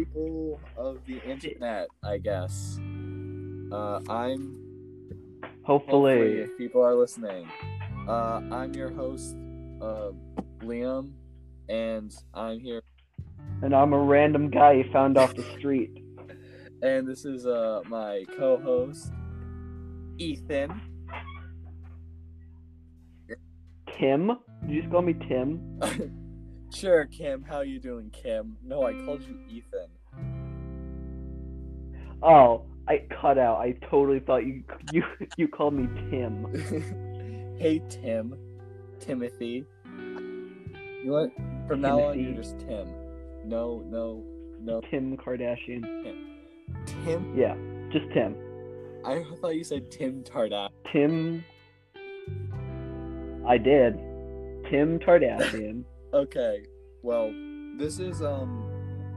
staple of the internet, I guess. Hopefully if people are listening. I'm your host, Liam, and I'm here. And I'm a random guy you found off the street. And this is my co-host, Ethan. Kim? Did you just call me Tim? Sure, Kim. How you doing, Kim? No, I called you Ethan. Oh, I cut out. I totally thought you called me Tim. Hey, Tim. Timothy. You know what? From now on, you're just Tim. No. Tim Kardashian. Tim? Yeah, just Tim. I thought you said Tim Tardash. Tim... I did. Tim Kardashian. Okay, well, this is the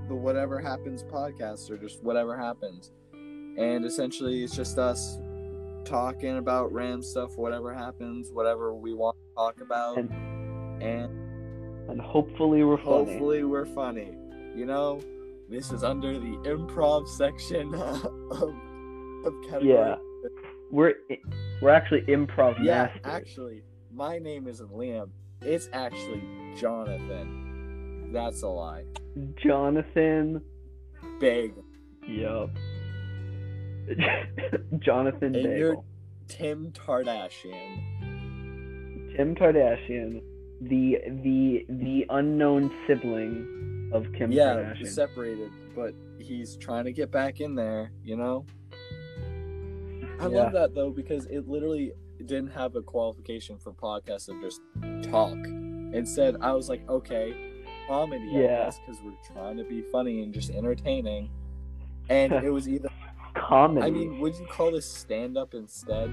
Whatever Happens podcast, or just Whatever Happens. And essentially, it's just us talking about random stuff, whatever happens, whatever we want to talk about. And hopefully we're funny. You know, this is under the improv section of category. Yeah, we're actually improv masters. Yeah, actually, my name isn't Liam. It's actually Jonathan. That's a lie. Jonathan. Bagel. Yup. Jonathan and Bagel. And you're Tim Kardashian. Tim Kardashian, the unknown sibling of Kim Kardashian. Yeah, separated, but he's trying to get back in there, you know? I love that, though, because it literally didn't have a qualification for podcasts of just talk. Instead, I was like, okay, comedy, I guess, because we're trying to be funny and just entertaining. And it was either... comedy. I mean, would you call this stand-up instead?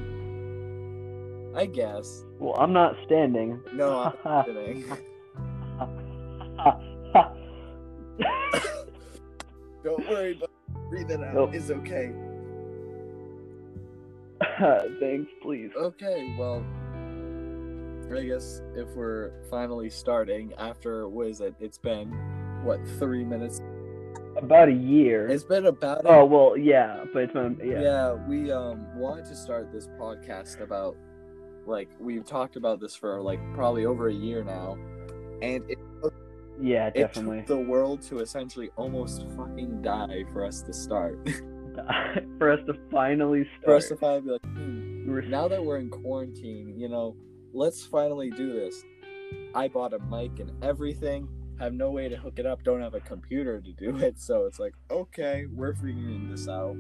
I guess. Well, I'm not standing. No, I'm not kidding. Don't worry, but breathe it out. Nope. It's okay. Thanks, please. Okay, well, I guess if we're finally starting after, what is it? It's been, what, 3 minutes? About a year. It's been about a... Oh, well, yeah, but it's been... Yeah, we wanted to start this podcast about, like, we've talked about this for, like, probably over a year now, and it took the world to essentially almost fucking die for us to start. For us to finally be like, now that we're in quarantine, you know, let's finally do this. I bought a mic and everything, have no way to hook it up, don't have a computer to do it, so it's like, okay, we're figuring this out.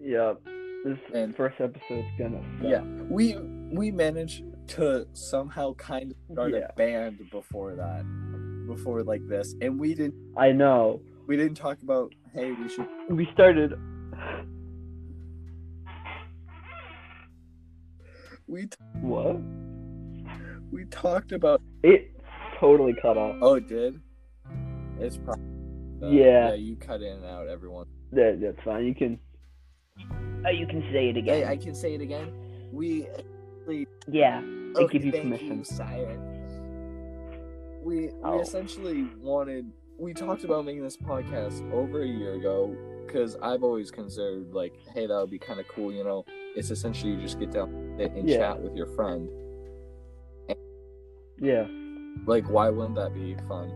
Yeah, this first episode's gonna suck. Yeah, we managed to somehow kind of start a band before like this, and we didn't... I know. We didn't talk about, hey, we should... We started... What? We talked about... It totally cut off. Oh, it did? It's probably... Yeah, you cut in and out, everyone. That's fine. You can say it again. Hey, I can say it again? We... Yeah, they give you permission. We essentially wanted... We talked about making this podcast over a year ago because I've always considered, like, hey, that would be kind of cool, you know? It's essentially you just get down and chat with your friend. And, yeah. Like, why wouldn't that be fun?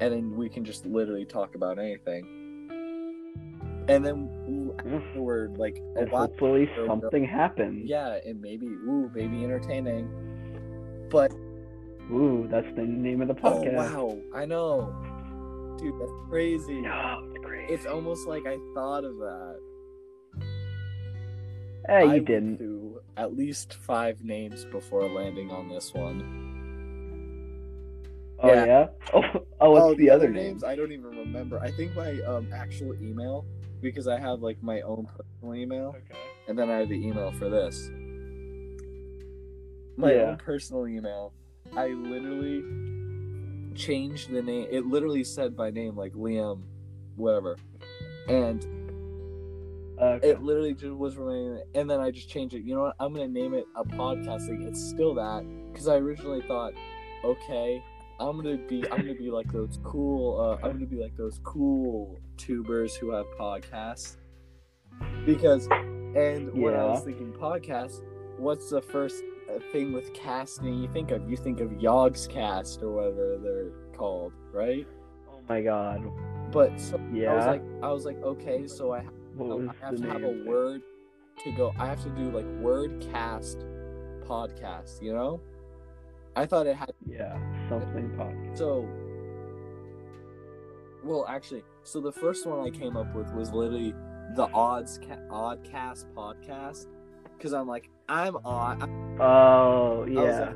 And then we can just literally talk about anything. And then afterward, like, and hopefully something happens. Yeah, and maybe entertaining. But... Ooh, that's the name of the podcast. Oh, wow. I know. Dude, that's crazy. No, it's crazy. It's almost like I thought of that. You didn't. Do at least 5 names before landing on this one. Oh, yeah? Oh, what's the other names? I don't even remember. I think my actual email, because I have, like, my own personal email. Okay. And then I have the email for this. My own personal email. I literally... changed the name. It literally said my name, like Liam, whatever, and it literally just was remaining. And then I just changed it. You know what? I'm gonna name it a podcasting. It's still that because I originally thought, okay, I'm gonna be like those cool. I'm gonna be like those cool tubers who have podcasts. Because, when I was thinking podcasts, what's the first thing with casting you think of? You think of Yogg's Cast or whatever they're called, right? Oh my god! But I was like, okay, so I have to have a word to go. I have to do like wordcast podcast, you know? I thought it had something podcast. So, well, actually, so the first one I came up with was literally the Oddcast podcast, because I'm like, I'm odd. Oh yeah.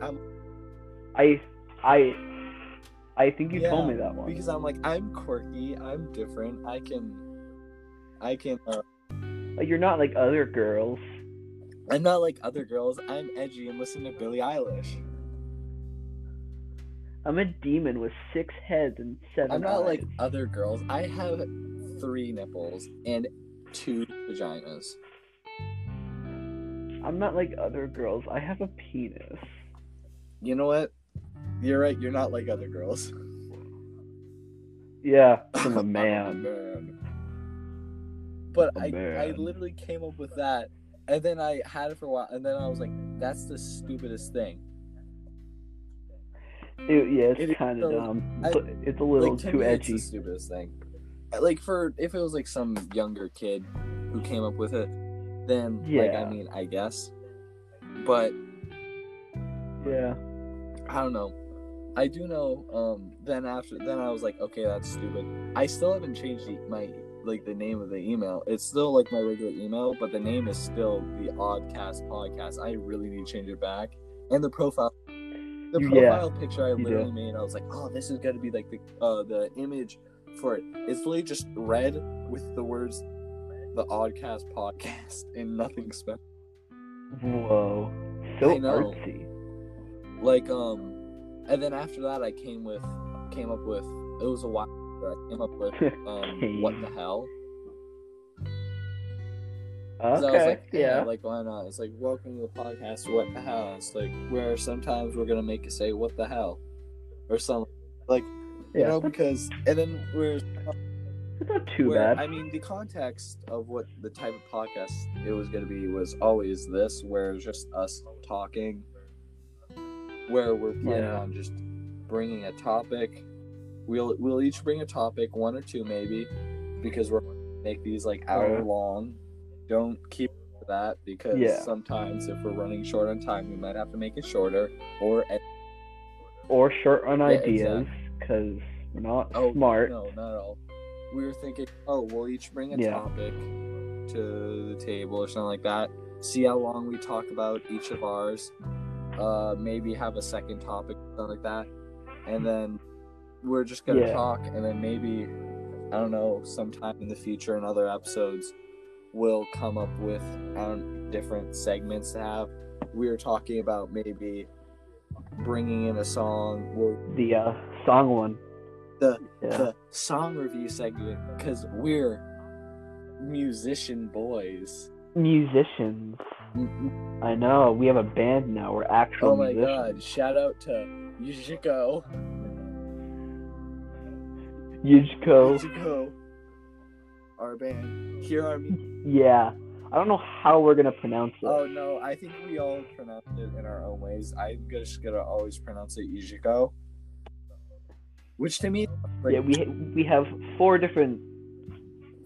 I think you told me that one, because I'm like, I'm quirky, I'm different, I can. Like, you're not like other girls. I'm not like other girls. I'm edgy and listen to Billie Eilish. I'm a demon with 6 heads and 7 eyes. I'm not like other girls. I have 3 nipples and 2 vaginas. I'm not like other girls. I have a penis. You know what? You're right. You're not like other girls. Yeah, I'm a man. But I literally came up with that, and then I had it for a while, and then I was like, that's the stupidest thing. It's kind of dumb. It's a little like, too edgy. It's the stupidest thing. Like, if it was like some younger kid who came up with it, then I guess. But I don't know. I do know. Then I was like, okay, that's stupid. I still haven't changed the name of the email. It's still like my regular email, but the name is still the Oddcast podcast. I really need to change it back, and the profile. The profile picture I literally made, I was like, oh, this is gonna be like the image for it. It's literally just red with the words the Oddcast podcast and nothing special. Whoa. So artsy. Like, and then after that I came up with it was a while after I came up with What the Hell. Okay, I was like, like, why not? It's like, welcome to the podcast, What the Hell? It's like, where sometimes we're going to make it say, what the hell? Or something. Like, you know, because... And then we're... It's not too bad. I mean, the context of what the type of podcast it was going to be was always this, where it's just us talking, where we're planning on just bringing a topic. We'll each bring a topic, one or two maybe, because we're going to make these, like, hour-long... Don't keep that, because sometimes if we're running short on time, we might have to make it shorter or short on ideas, because we're not smart. No, not at all. We were thinking, we'll each bring a topic to the table or something like that. See how long we talk about each of ours. Maybe have a second topic, something like that, and then we're just gonna talk. And then maybe, I don't know, sometime in the future in other episodes, we'll come up with different segments to have. We were talking about maybe bringing in a song. The song one. The song review segment, because we're musician boys. Musicians. Mm-hmm. I know. We have a band now. We're actual musicians. Oh my god. Shout out to Yuzhiko. Yuzhiko. Our band. Hear our music. Yeah. I don't know how we're going to pronounce it. Oh, no. I think we all pronounce it in our own ways. I'm just going to always pronounce it Yuzhiko. Which to me... Like, we have 4 different...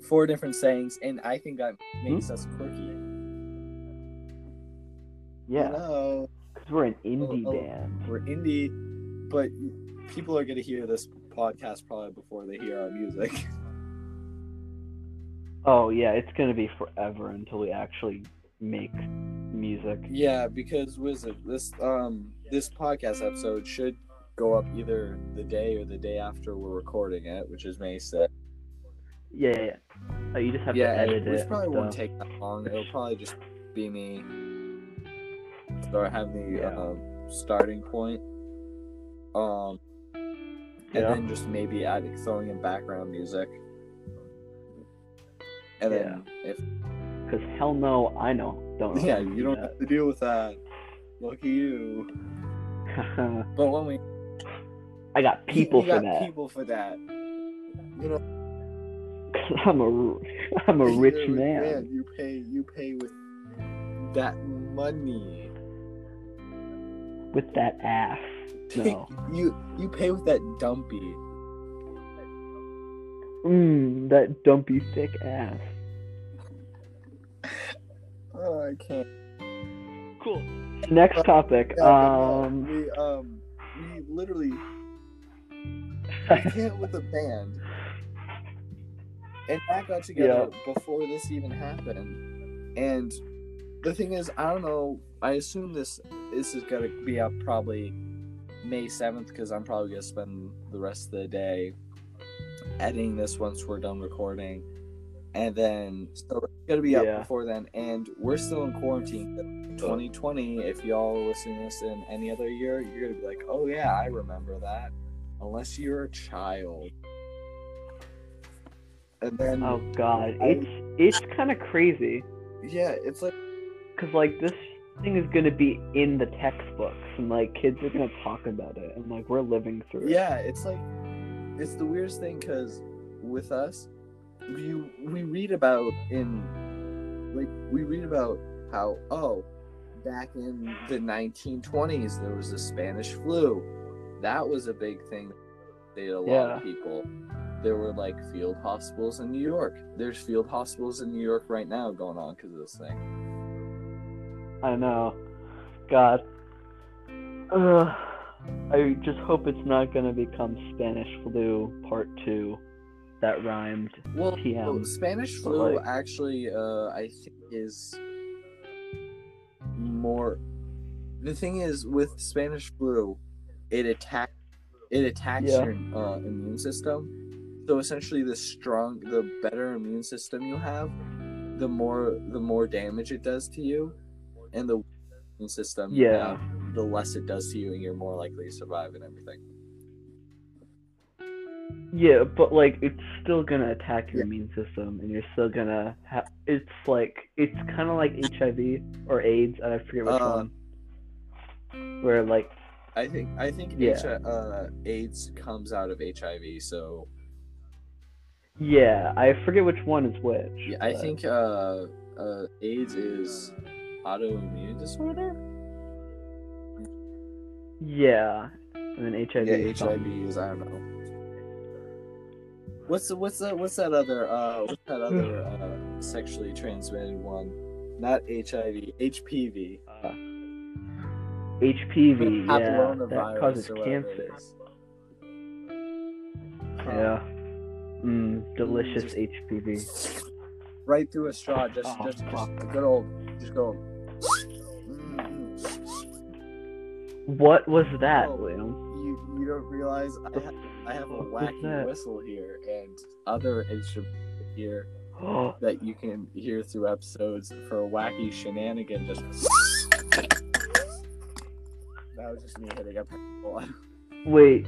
4 different sayings, and I think that makes us quirky. Yeah. Because we're an indie band. We're indie, but people are going to hear this podcast probably before they hear our music. Oh, yeah, it's going to be forever until we actually make music. Yeah, because Wizard, this podcast episode should go up either the day or the day after we're recording it, which is May 6th. Yeah. Oh, you just have to edit it. Which probably won't take that long. It'll probably just be me. So I have the starting point. And then just maybe throwing in background music. And then because hell no, I know. Don't. Yeah, you don't have to deal with that. Lucky you. But when we I got people for that. You got people for that. You know, cause I'm a rich man. You pay with that money. With that ass. No. You pay with that dumpy. That dumpy thick ass. Oh, I can't. Cool. Next topic. We literally hit with a band, and that got together before this even happened. And the thing is, I don't know. I assume this is gonna be out probably May 7th because I'm probably gonna spend the rest of the day editing this once we're done recording, and then so it's gonna be up before then. And we're still in quarantine. 2020. If y'all listen to this in any other year, you're gonna be like, "Oh yeah, I remember that." Unless you're a child. And then oh god, it's kind of crazy. Yeah, it's like because like this thing is gonna be in the textbooks, and like kids are gonna talk about it, and like we're living through it. Yeah, it's like. It's the weirdest thing because with us, we read about how back in the 1920s there was a Spanish flu, that was a big thing that did a lot of people. There were like field hospitals in New York. There's field hospitals in New York right now going on because of this thing. I know, God. I just hope it's not going to become Spanish flu part 2. That rhymed. Well, Spanish flu actually, I think is more. The thing is, with Spanish flu, it attacks your immune system. So essentially, the better immune system you have, the more damage it does to you, and the immune system you have, the less it does to you, and you're more likely to survive and everything. Yeah, but like it's still gonna attack your immune system, and you're still gonna have. It's like it's kind of like HIV or AIDS. I forget which one. Where like, I think AIDS comes out of HIV. So yeah, I forget which one is which. Yeah, but... I think AIDS is autoimmune disorder. Yeah, and then HIV. Yeah, HIV is I don't know. What's that other sexually transmitted one? Not HIV, HPV. HPV, that causes cancer. Yeah. Delicious HPV. Right through a straw, just good old. What was that, Liam? You don't realize I have a wacky whistle here and other instruments here that you can hear through episodes for a wacky shenanigan. Just that was just me hitting up. Wait,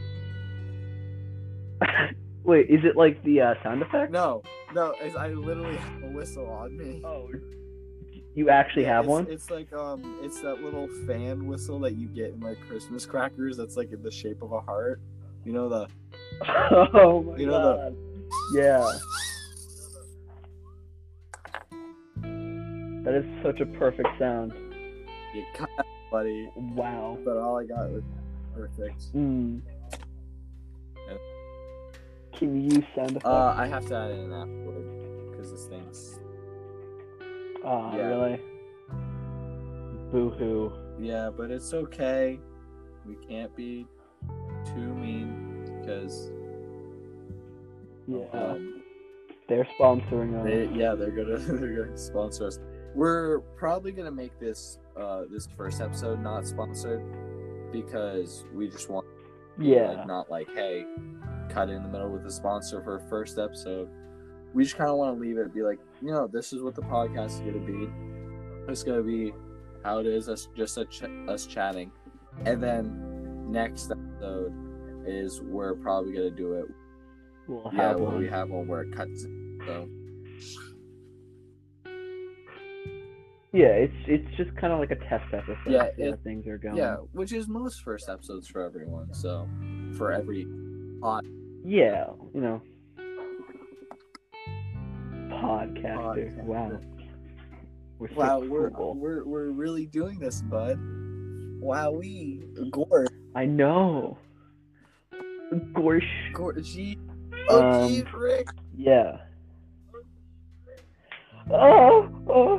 is it like the sound effect? No, I literally have a whistle on me. Oh. You actually have one? It's like, it's that little fan whistle that you get in, like, Christmas crackers that's, like, in the shape of a heart. You know the... Oh, my God. Yeah. That is such a perfect sound. You got it, buddy. Wow. But all I got was perfect. Yeah. Can you sound effect? I have to add in afterward, because this thing's... Oh, really? Boo-hoo. Yeah, but it's okay. We can't be too mean, because... Yeah. They're sponsoring us. They're gonna sponsor us. We're probably gonna make this, this first episode not sponsored, because we just want... not like, hey, cut in the middle with a sponsor for a first episode. We just kind of want to leave it and be like, you know, this is what the podcast is going to be. It's going to be how it is, us chatting. And then next episode is we're probably going to do it. We have one where it cuts. So. Yeah, it's just kind of like a test episode. Yeah, how things are going. Yeah, which is most first episodes for everyone. So for every odd. Yeah, you know. Podcaster. Wow. We're really doing this, bud. Wowee. Gore. I know. Gorsh. Gorsh. Oh, Rick. Yeah. Oh.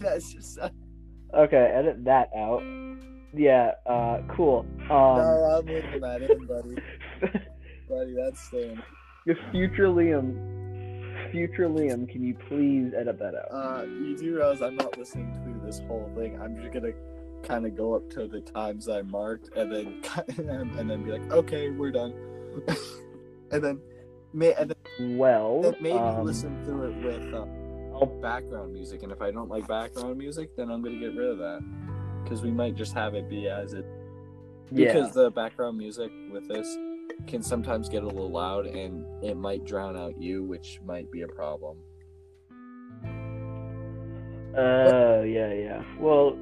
That's just. Okay, edit that out. Yeah. Cool. No, I'm leaving that in, buddy. Buddy, that's staying. Your future Liam. Future Liam, can you please edit that out? You do realize I'm not listening to this whole thing. I'm just gonna kind of go up to the times I marked, and then be like, okay, we're done. and then maybe listen through it with background music. And if I don't like background music, then I'm gonna get rid of that because we might just have it be as it. Because the background music with this can sometimes get a little loud and it might drown out you, which might be a problem. Yeah. Well,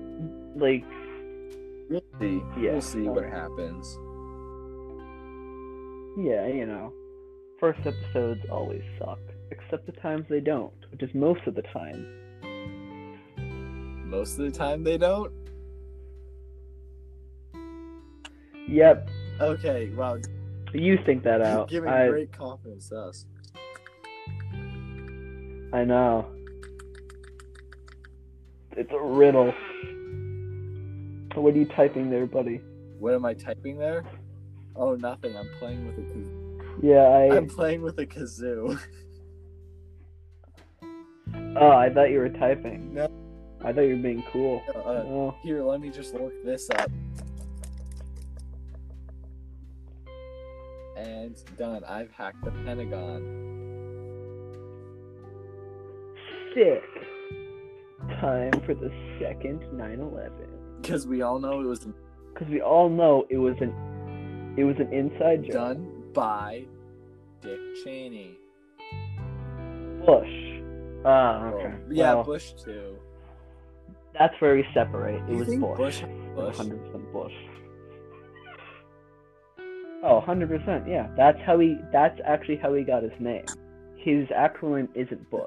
like... We'll see. Yeah, we'll see what happens. Yeah, you know. First episodes always suck. Except the times they don't. Which is most of the time. Most of the time they don't? Yep. Okay, well... You think that out. You're giving great confidence to us. I know. It's a riddle. What are you typing there, buddy? What am I typing there? Oh, nothing. I'm playing with a kazoo. Yeah, I'm playing with a kazoo. Oh, I thought you were typing. No. I thought you were being cool. Oh. Here, let me just look this up. And done. I've hacked the Pentagon. Sick. Time for the second 9/11. Because we all know it was an inside joke. Done by Dick Cheney. Bush. Okay. Yeah, well, Bush too. That's where we separate. It was Bush. 100% Bush. Oh, 100%, yeah. That's actually how he got his name. His actual name isn't Bush.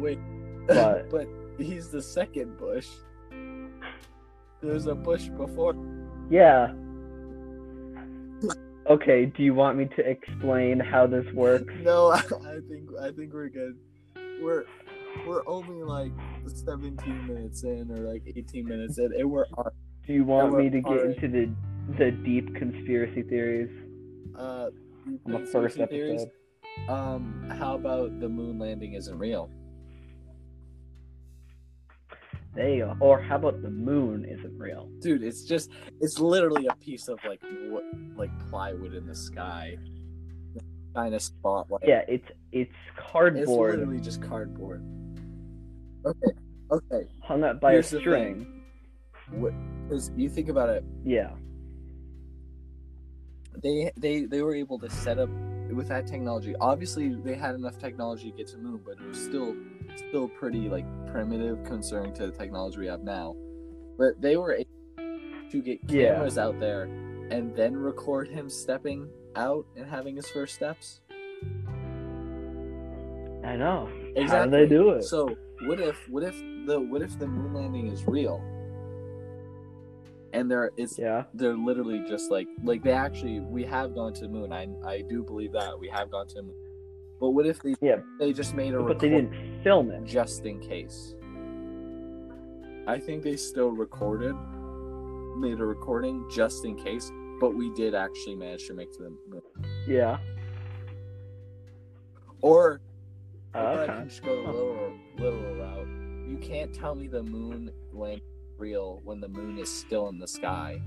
Wait, but he's the second Bush. There's a Bush before. Yeah. Okay, do you want me to explain how this works? No, I think we're good. We're only like 17 minutes in, or like 18 minutes in, and we're... Do you want me to get into the deep conspiracy theories? On the first episode. Theories? How about the moon landing isn't real? There you go. Or how about the moon isn't real? Dude, it's literally a piece of like plywood in the sky. Kind of spotlight. Yeah, it's cardboard. It's literally just cardboard. Okay. Hung up by a string. Because you think about it. Yeah. They were able to set up with that technology. Obviously, they had enough technology to get to the moon, but it was still pretty like primitive concerning to the technology we have now. But they were able to get cameras out there and then record him stepping out and having his first steps. I know. Exactly. How did they do it? So what if the moon landing is real? And they're literally just like they actually, we have gone to the moon. I do believe that we have gone to the moon. But what if they just made a record? But they didn't film it. Just in case. I think they still made a recording just in case, but we did actually manage to make to the moon. Yeah. Or I can just go the literal route. You can't tell me the moon landed real when the moon is still in the sky.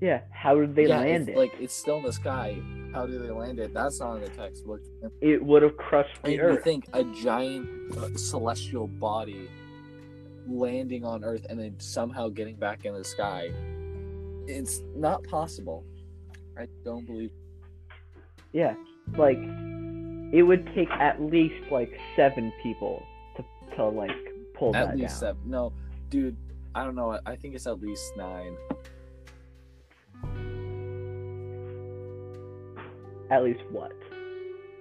Yeah, how did they land it? Like, it's still in the sky. How do they land it? That's not in the textbook. It would have crushed the Earth. You think a giant celestial body landing on Earth and then somehow getting back in the sky? It's not possible. I don't believe. Yeah, like it would take at least like 7 people to like pull that down. At least 7. No, dude, I don't know. I think it's at least 9. At least what?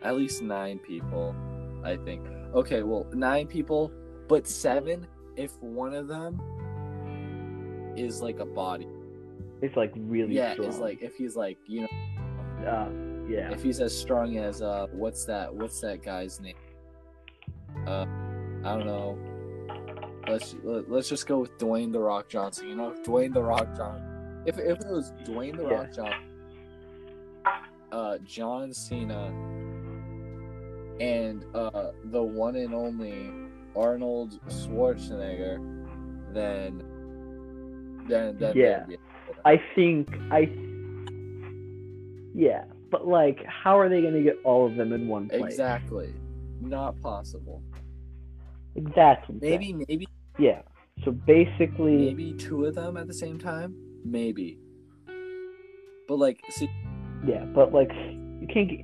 At least 9 people, I think. Okay, well, 9 people, but 7 if one of them is like a body. It's like really strong. Yeah, it's like if he's like, you know, yeah. If he's as strong as what's that guy's name? I don't know. Let's just go with Dwayne The Rock Johnson. You know, Dwayne The Rock Johnson. If it was Dwayne The Rock Johnson, John Cena, and the one and only Arnold Schwarzenegger, then yeah. Yeah, but like, how are they going to get all of them in one place? Exactly. Not possible. Exactly. Maybe. Yeah. So basically, maybe 2 of them at the same time. Maybe. But like, see. Yeah, but like, you can't get.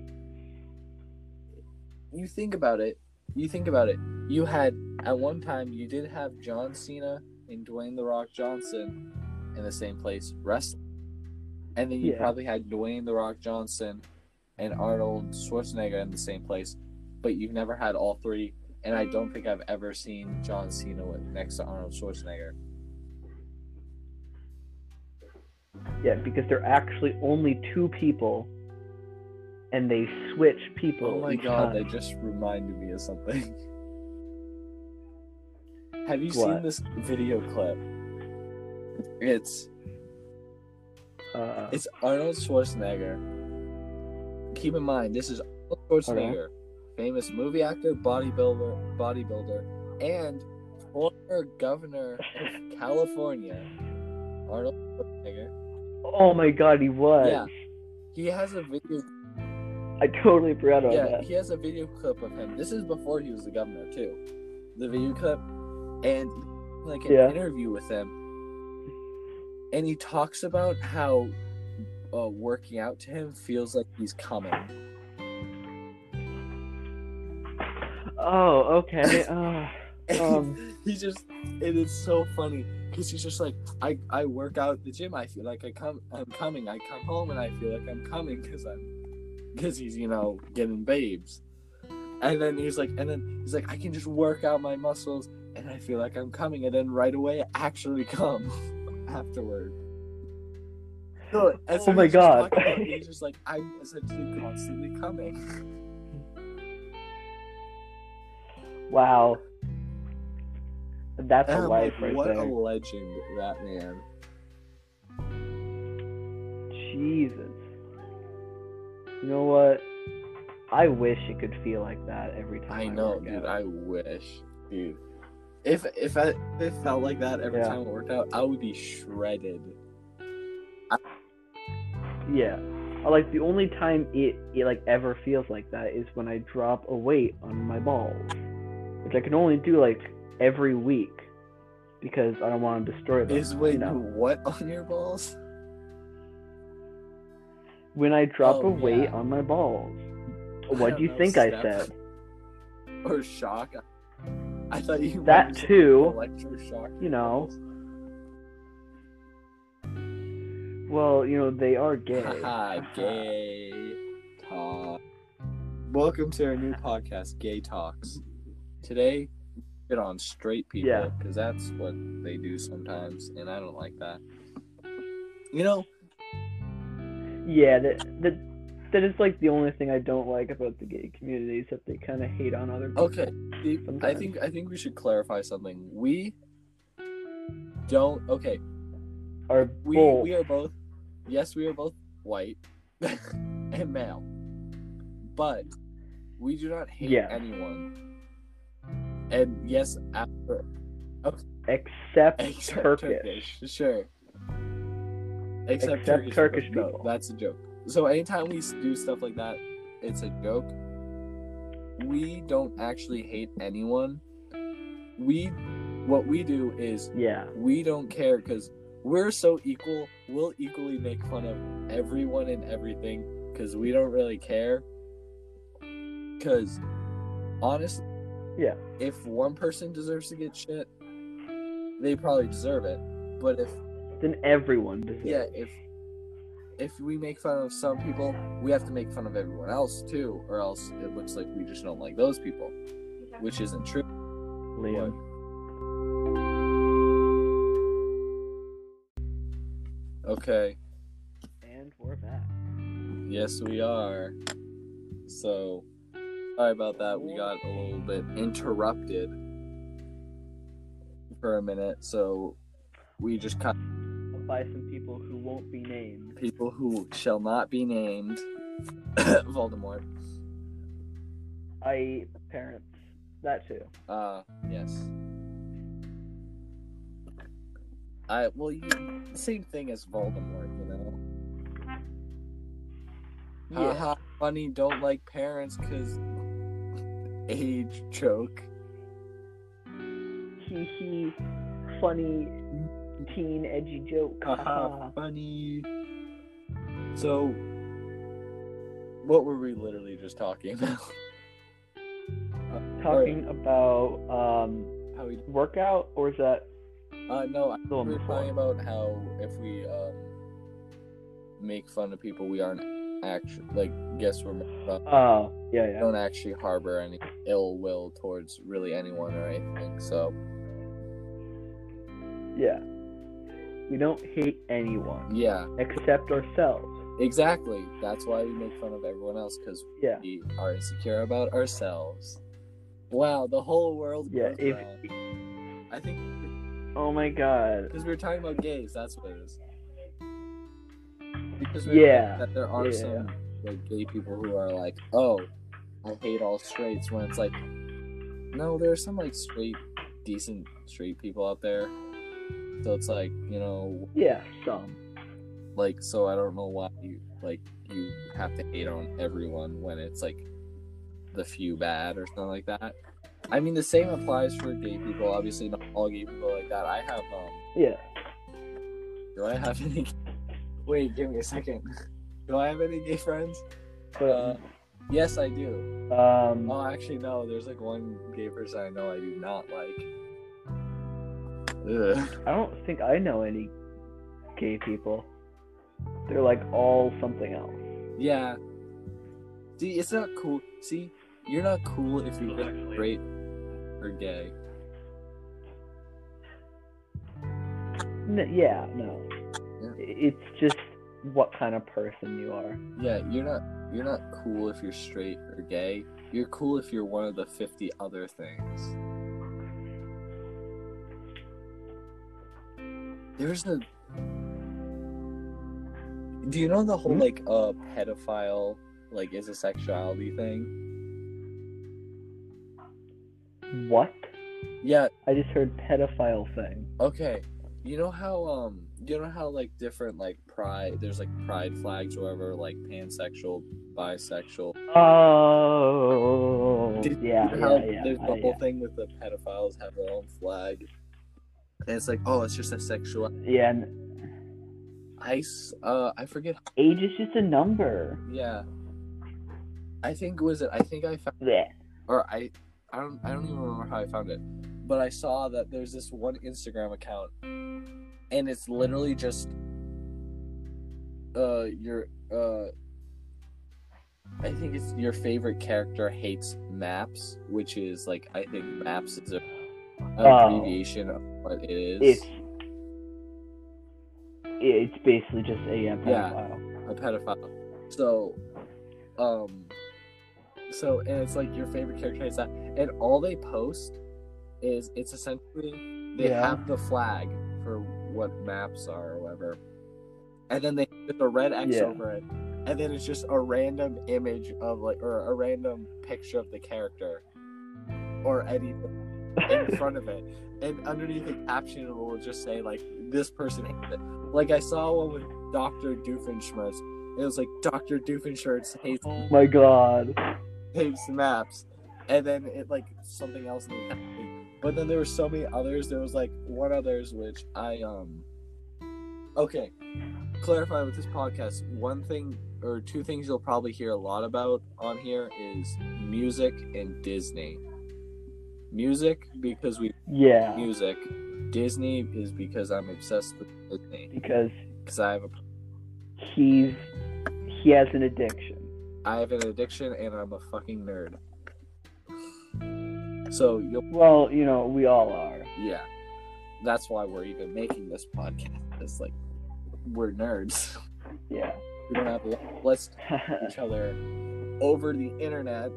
You think about it. You had at one time. You did have John Cena and Dwayne The Rock Johnson in the same place wrestling, and then you probably had Dwayne The Rock Johnson and Arnold Schwarzenegger in the same place, but you've never had all 3. And I don't think I've ever seen John Cena next to Arnold Schwarzenegger. Yeah, because they're actually only 2 people, and they switch people. Oh my god, that just reminded me of something. Have you seen this video clip? It's Arnold Schwarzenegger. Keep in mind, this is Arnold Schwarzenegger. Okay. Famous movie actor, bodybuilder, and former governor of California, Arnold Schwarzenegger. Oh my god, he was. Yeah, he has a video. I totally forgot about that. Yeah, he has a video clip of him. This is before he was the governor too. The video clip, and like an interview with him, and he talks about how working out to him feels like he's coming. Oh, okay. It is so funny because he's just like, I work out at the gym. I feel like I'm coming. I come home and I feel like I'm coming because he's, you know, getting babes. And then he's like, I can just work out my muscles and I feel like I'm coming. And then right away, I actually come afterward. So, oh my god! He's just like, I'm essentially constantly coming. Wow, that's a life right there. What a legend, that man. Jesus. You know what? I wish it could feel like that every time. I know, dude. I wish, dude. If it felt like that every time I worked out, I would be shredded. Like the only time it like ever feels like that is when I drop a weight on my balls. Which I can only do like every week because I don't want to destroy them. Is when you know? What on your balls? When I drop a weight on my balls. What do you think I said? Or shock? I thought you that too. Electroshock. You know. Well, you know they are gay. Gay talk. Welcome to our new podcast, Gay Talks. Today, get on straight people because that's what they do sometimes, and I don't like that. You know? Yeah, that is like the only thing I don't like about the gay community is that they kind of hate on other people. Okay, I think we should clarify something. We don't. Okay, we are both. Yes, we are both white and male, but we do not hate anyone. And yes, after. Okay. Except Turkish. Sure. Except Turkish people. No, that's a joke. So anytime we do stuff like that, it's a joke. We don't actually hate anyone. What we do is we don't care because we're so equal. We'll equally make fun of everyone and everything because we don't really care. Because honestly, Yeah. If one person deserves to get shit, they probably deserve it. But if then everyone deserves it. Yeah, if we make fun of some people, we have to make fun of everyone else too, or else it looks like we just don't like those people. Okay. Which isn't true. Liam. But... Okay. And we're back. Yes, we are. So, sorry about that. We got a little bit interrupted for a minute, so we just cut by some people who won't be named. People who shall not be named. Voldemort. I parents. That too. Yes. Same thing as Voldemort, you know. Yeah. Haha, funny, don't like parents because age joke. Hee funny teen edgy joke. Haha, funny. So, what were we literally just talking about? How we workout, or is that? No, we were talking about how if we make fun of people, we aren't actually, guess we're we don't actually harbor any ill will towards really anyone or anything, so yeah, we don't hate anyone, yeah, except ourselves. Exactly, that's why we make fun of everyone else, because we are insecure about ourselves. Wow, the whole world goes around. I think, oh my god, because we were talking about gays, that's what it is. Because we know that there are some gay people who are like, oh, I hate all straights, when it's like, no, there are some straight, decent straight people out there. So it's like, you know, some. So I don't know why you have to hate on everyone when it's the few bad or something like that. I mean, the same applies for gay people. Obviously, not all gay people like that. I have do I have any? Wait, give me a second. Do I have any gay friends? Yes, I do. Actually, no. There's one gay person I know I do not like. Ugh. I don't think I know any gay people. They're all something else. Yeah. See, it's not cool. See, you're not cool if you're straight or gay. No. It's just what kind of person you are. Yeah, you're not cool if you're straight or gay. You're cool if you're one of the 50 other things. There's no... Do you know the whole pedophile is a sexuality thing? What? Yeah, I just heard pedophile thing. Okay. You know how different pride, there's pride flags or whatever, pansexual, bisexual. Oh, there's the whole thing with the pedophiles have their own flag, and it's it's just a sexual. Yeah. I forget. Age is just a number. Yeah. I don't even remember how I found it, but I saw that there's this one Instagram account. And it's literally just I think it's your favorite character hates maps, which is I think maps is an abbreviation of what it is. It's basically just a pedophile. Yeah, a pedophile. So, and it's your favorite character hates that, and all they post is it's essentially they have the flag for what maps are or whatever, and then they put the red X over it, and then it's just a random image of or a random picture of the character or anything in front of it, and underneath the caption it will just say this person hates it. I saw one with Dr. Doofenshmirtz. It was Dr. Doofenshmirtz hates hates maps, and then it something else in the caption. But then there were so many others. There was one others which I okay, clarify with this podcast. One thing or two things you'll probably hear a lot about on here is music and Disney. music because we love music. Disney is because I'm obsessed with Disney. Because I have a... He has an addiction. I have an addiction, and I'm a fucking nerd. So well, you know, we all are. Yeah, that's why we're even making this podcast. It's like we're nerds. Yeah, we don't have let's each other over the internet.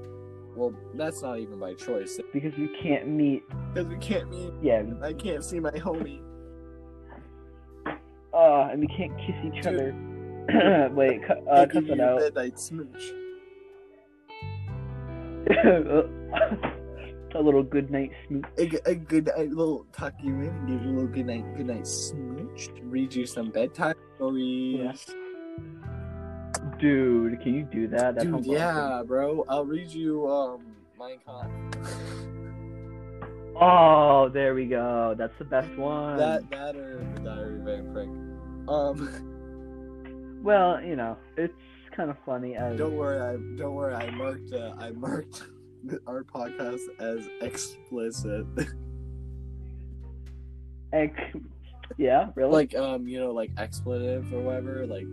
Well, that's not even by choice because we can't meet. Yeah, I can't see my homie. And we can't kiss each other. Wait, cut that out. Midnight smooch. A little good night smooch. A good night, little tuck you in and give you a little good night smooch. Read you some bedtime stories. Yeah. Dude, can you do that? Dude, yeah, bro. I'll read you Mein Kampf. Oh, there we go. That's the best one. That or the Diary of a Prick. Well, you know, it's kind of funny. Don't worry. I marked our podcast as explicit. Yeah, really. Like you know, like expletive or whatever. Like,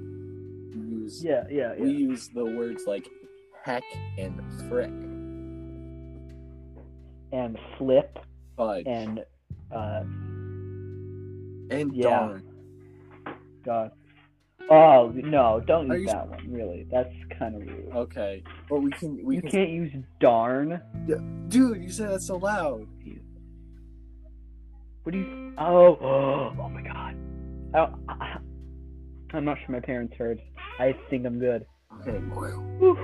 yeah. We use the words like heck and frick and flip, fudge, and darn. God. Oh no! Don't use that one. Really, that's kind of rude. Okay, but we can't use darn. Dude, you said that so loud. What do you? Oh my God! I'm not sure my parents heard. I think I'm good. Okay, boy. Whew.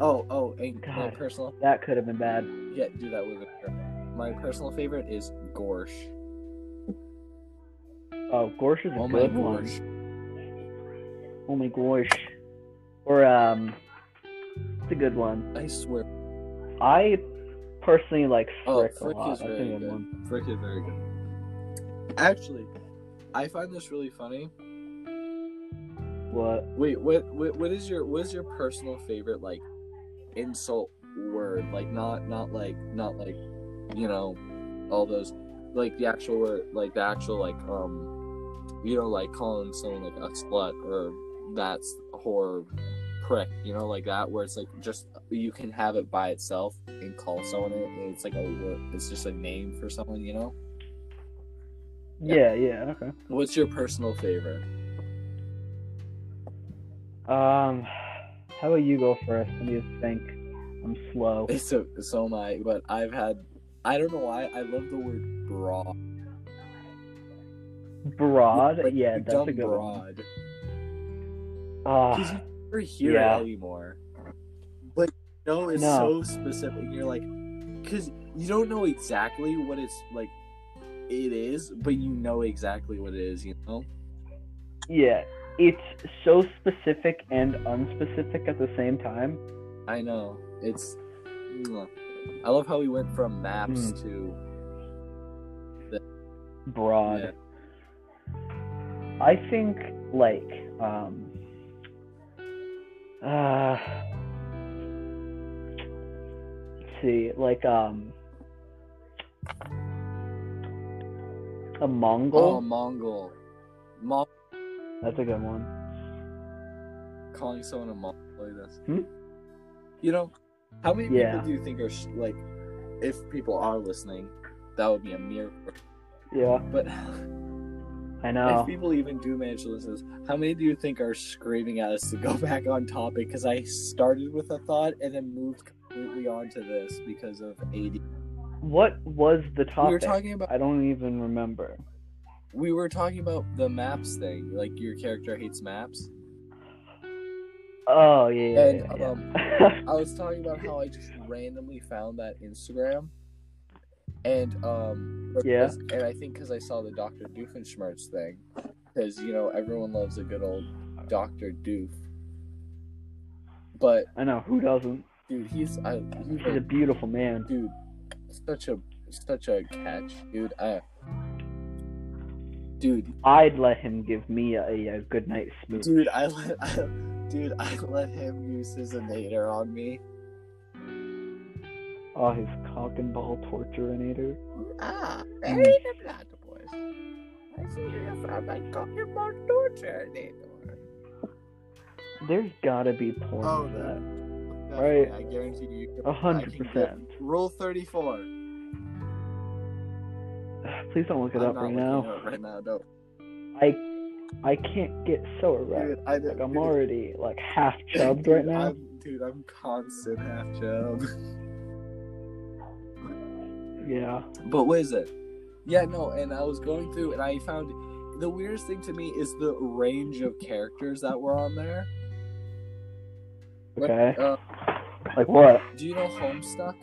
Oh, and my personal. That could have been bad. Yeah, dude, that would have been bad. My personal favorite is gorsh. Oh, gorsh is a good one. Oh my gosh. Or, it's a good one. I swear. I personally like frick a lot. Frick is very good. Frick is very good. Actually, I find this really funny. What? Wait, what is your personal favorite, like, insult word? Like, not like, you know, all those, like, the actual word, like, you know, like, calling someone, like, a slut or... that's horror prick, you know, like that, where it's like just you can have it by itself and call someone it, and it's like it's just a name for someone, you know. Yeah. Okay. What's your personal favorite? How about you go first? I need to think. I'm slow. So am I, but I don't know why I love the word broad. Broad, like, yeah, that's a good broad. One. Because you never hear it anymore. But you know, it's so specific. You're like, because you don't know exactly what it's like, it is, but you know exactly what it is, you know? Yeah. It's so specific and unspecific at the same time. I know. It's. I love how we went from maps to. Broad. Yeah. I think, like, let's see, like, a Mongol? Oh, Mongol. That's a good one. Calling someone a Mongol like this. You know, how many people do you think are, like, if people are listening, that would be a miracle. Yeah. But... I know. If people even do manage to listen to this, how many do you think are screaming at us to go back on topic? Because I started with a thought and then moved completely on to this because of AD. What was the topic? We were talking about... I don't even remember. We were talking about the maps thing. Like, your character hates maps. Oh, yeah. And I was talking about how I just randomly found that Instagram. And, and I think because I saw the Dr. Doofenshmirtz thing, because, you know, everyone loves a good old Dr. Doof. But... I know, who doesn't? Dude, he's a beautiful man. Dude, such a catch, dude. I'd let him give me a good night smooch. Dude, I let him use his inhaler on me. Oh, his cock and ball torturinator. Ah, very the platypus. I see you from my cock and ball torturinator. There's gotta be porn of that. Right? I guarantee you. 100%. Rule 34. Please don't look it up right now. Don't. I can't get so erect. Dude, I'm already half chubbed right now. I'm constant half chubbed. Yeah. But what is it? Yeah, no, and I was going through and I found the weirdest thing to me is the range of characters that were on there. Okay. Like what? Do you know Homestuck?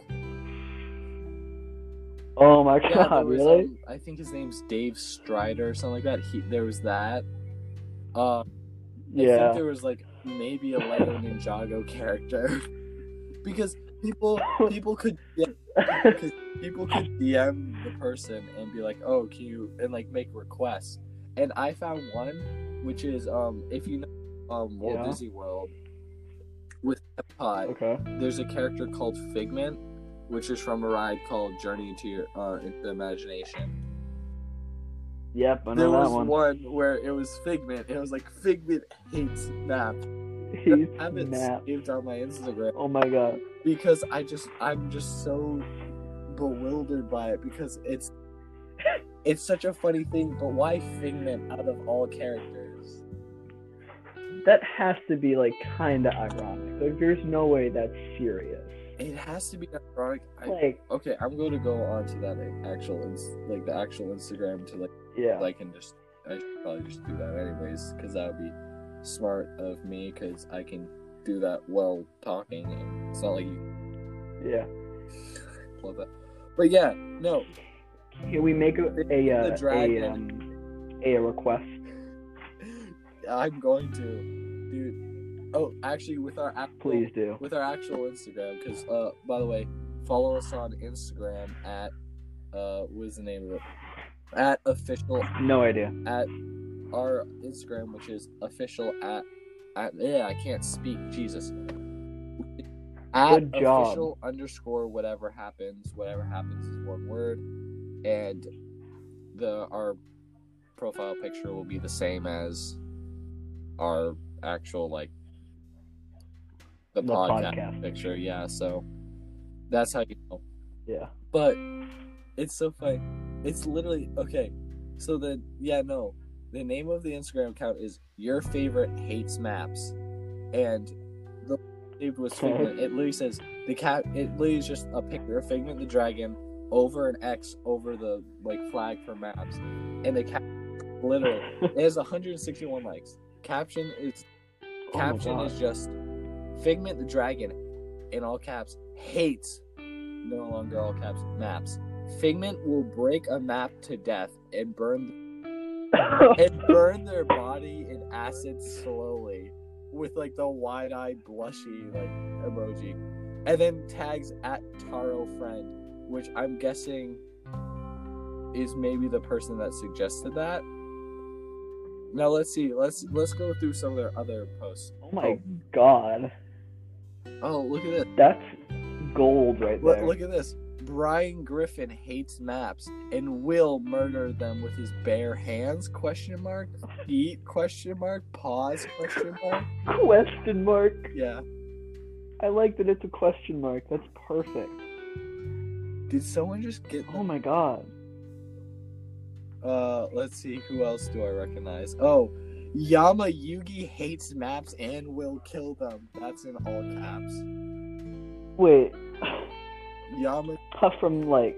Oh my god, really? I think his name's Dave Strider or something like that. There was that. I think there was maybe a Lego Ninjago character. Because people could DM the person and be like, oh, can you, and make requests. And I found one, which is, if you know Walt Disney World, with Epcot, there's a character called Figment, which is from a ride called Journey into the Imagination. Yep, I know that one. There was one where it was Figment, and it was Figment hates map. I have it saved on my Instagram. Oh my god. Because I'm just so bewildered by it because it's such a funny thing, but why Figment out of all characters? That has to be kinda ironic. There's no way that's serious. It has to be ironic. Okay, I'm going to go on to that actual Instagram to I should probably just do that anyways because that would be smart of me because I can do that while talking. And it's not like you. Yeah. Love that. But yeah, no. Can we make a request? I'm going to, dude. Oh, actually, with our actual Instagram because by the way, follow us on Instagram at what is the name of it? At official. No idea. At our Instagram, which is official I can't speak. Jesus. At official _ whatever happens. Whatever happens is one word, and our profile picture will be the same as our actual the podcast picture. Yeah, so that's how you know. Yeah, but it's so funny. It's literally okay. So then, yeah, no. The name of the Instagram account is Your Favorite Hates Maps, and the saved was Figment. It literally says the cat. It literally is just a picture of Figment the dragon over an X over the flag for maps, and the cat literally it has 161 likes. Caption is just Figment the dragon in all caps hates no longer all caps maps. Figment will break a map to death and burn their body in acid slowly with the wide-eyed blushy emoji, and then tags at Taro Friend, which I'm guessing is maybe the person that suggested that. Now let's see. Let's go through some of their other posts. Oh my god! Oh, look at this. That's gold right there. Look at this. Brian Griffin hates maps and will murder them with his bare hands? ? Feet? ? Paws? ? ? Yeah. I like that it's a question mark. That's perfect. Did someone just get? Oh my god. Let's see. Who else do I recognize? Oh, Yama Yugi hates maps and will kill them. That's in all caps. Wait. Yama from the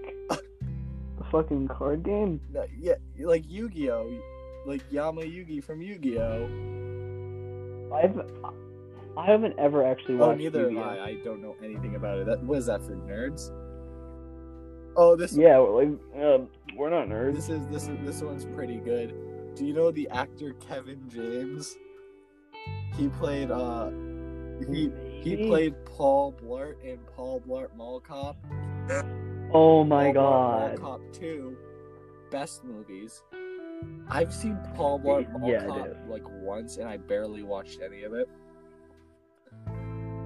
fucking card game? No, yeah, Yu-Gi-Oh, Yama Yugi from Yu-Gi-Oh. I haven't ever actually watched. Oh, neither Yu-Gi-Oh. Have I. I don't know anything about it. That was that for nerds. Oh, this. Yeah, we're not nerds. This one's pretty good. Do you know the actor Kevin James? He played He played Paul Blart in Paul Blart Mall Cop. Oh my god. Paul Blart Mall Cop 2. Best movies. I've seen Paul Blart Mall Cop once and I barely watched any of it.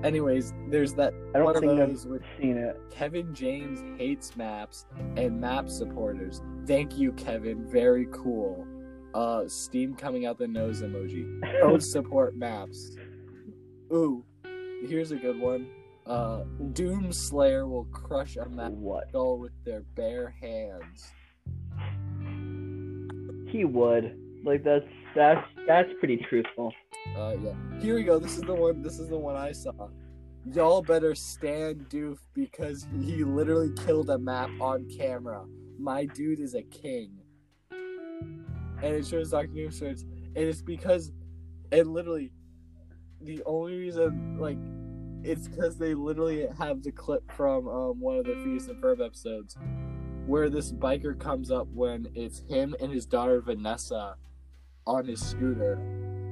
Anyways, there's that. I don't think I've seen it. Kevin James hates maps and map supporters. Thank you, Kevin. Very cool. Steam coming out the nose emoji. Don't support maps. Ooh, here's a good one. Doomslayer will crush a map skull with their bare hands. He would. Like that's pretty truthful. Yeah. Here we go. This is the one I saw. Y'all better stand Doof because he literally killed a map on camera. My dude is a king. And it shows Dr. Doom's shirts. And it's because it literally the only reason like it's because they literally have the clip from one of the Phineas and Ferb episodes where this biker comes up when it's him and his daughter Vanessa on his scooter.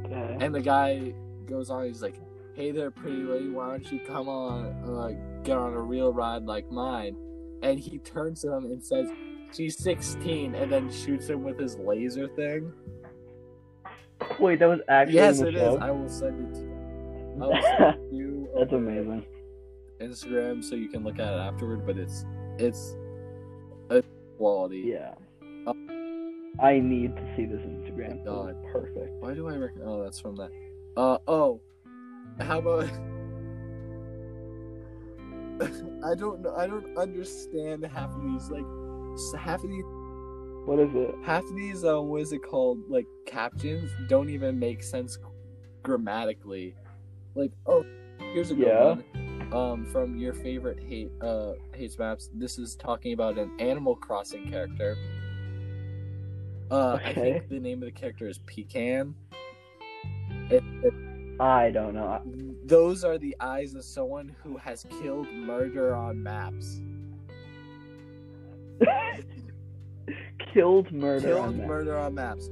Okay. And the guy goes on, he's like, hey there, pretty lady, why don't you come on, get on a real ride like mine? And he turns to him and says, she's 16, and then shoots him with his laser thing. Wait, that was actually yes, in the show? Yes, it is. I will send it to you. I will send you That's amazing. Instagram, so you can look at it afterward, but it's a quality. Yeah. I need to see this Instagram. God, perfect. Why do I reckon? Oh, that's from that. How about? I don't know. I don't understand half of these. Like, half of these. What is it? Half of these. What is it called? Like captions don't even make sense grammatically. Like, oh, here's a good one. From your favorite hates maps. This is talking about an Animal Crossing character. Okay. I think the name of the character is Pecan. I don't know. Those are the eyes of someone who has killed murder on maps. Killed murder on maps.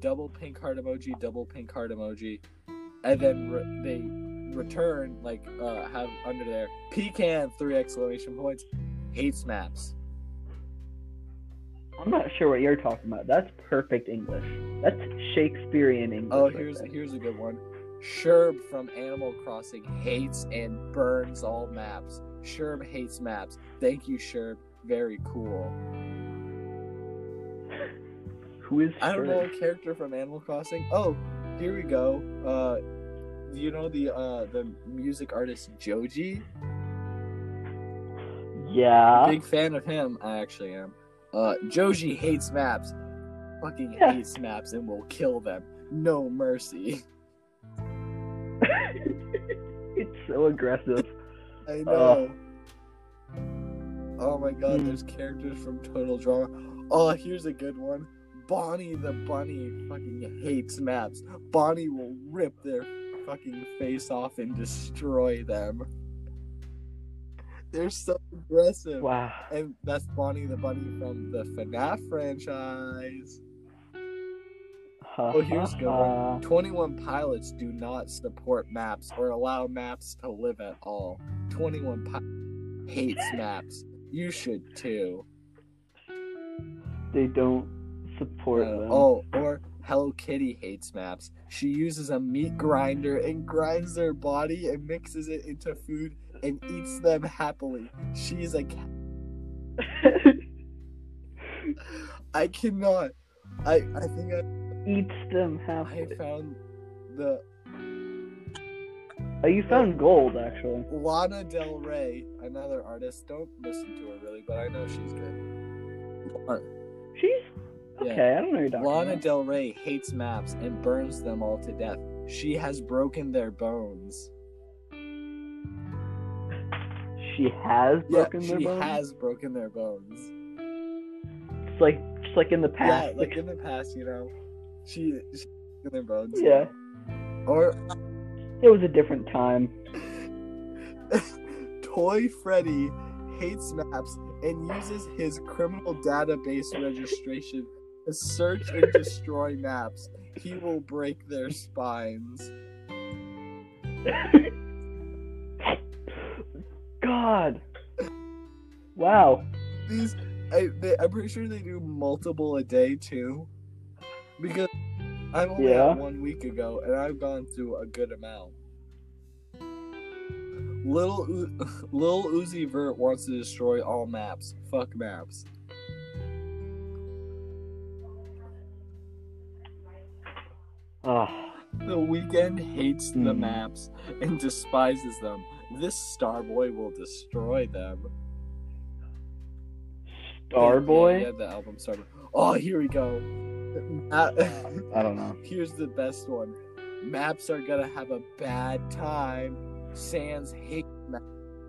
Double pink heart emoji, and then they return, like, have under there, Pecan, 3 exclamation points, hates maps. I'm not sure what you're talking about. That's perfect English. That's Shakespearean English. Oh, here's a good one. Sherb from Animal Crossing hates and burns all maps. Sherb hates maps. Thank you, Sherb. Very cool. Who is Sherb? I don't know a character from Animal Crossing. Oh, here we go. You know the music artist Joji? Yeah. Big fan of him. I actually am. Joji hates maps. Fucking hates maps and will kill them. No mercy. It's so aggressive. I know. Oh my god, there's characters from Total Drama. Oh, here's a good one. Bonnie the Bunny fucking hates maps. Bonnie will rip their fucking face off and destroy them. They're so aggressive. Wow. And that's Bonnie the Bunny from the FNAF franchise. Oh, here's a good one. 21 pilots do not support maps or allow maps to live at all. 21 pilots hates maps. You should too. They don't support them. Oh, or Hello Kitty hates maps. She uses a meat grinder and grinds their body and mixes it into food and eats them happily. She's a cat. I cannot. I think I... Eats them happily. I found the... Oh, you found gold, actually. Lana Del Rey, another artist. Don't listen to her, really, but I know she's good. She's... Okay, yeah. I don't know your doctor. Lana Del Rey hates maps and burns them all to death. She has broken their bones. She has broken their bones? She has broken their bones. It's like in the past. Yeah, like in the past, you know. She's broken their bones. Yeah. Or... It was a different time. Toy Freddy hates maps and uses his criminal database registration to search and destroy maps. He will break their spines. God. Wow. These, I'm pretty sure they do multiple a day too. Because I'm only at 1 week ago and I've gone through a good amount. Lil Uzi Vert wants to destroy all maps. Fuck maps. The Weeknd hates the maps and despises them. This Starboy will destroy them. Starboy? Yeah, the album Starboy. Oh, here we go. I don't know. Here's the best one. Maps are gonna have a bad time. Sans hate maps.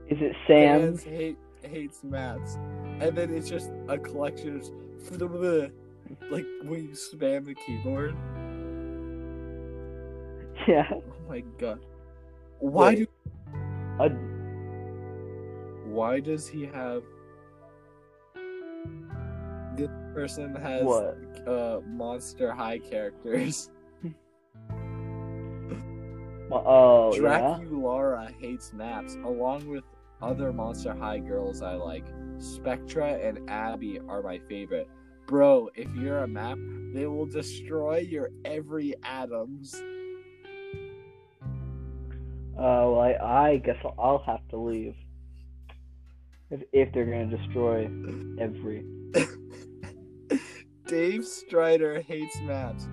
Is it Sans? Sans hates maps. And then it's just a collection of... like, when you spam the keyboard. Yeah. Oh my god. Why does he have... This person has Monster High characters. Oh, Draculaura hates maps, along with other Monster High girls I like. Spectra and Abby are my favorite. Bro, if you're a map, they will destroy your every atoms. Oh, I guess I'll have to leave. If they're going to destroy every... Dave Strider hates maps.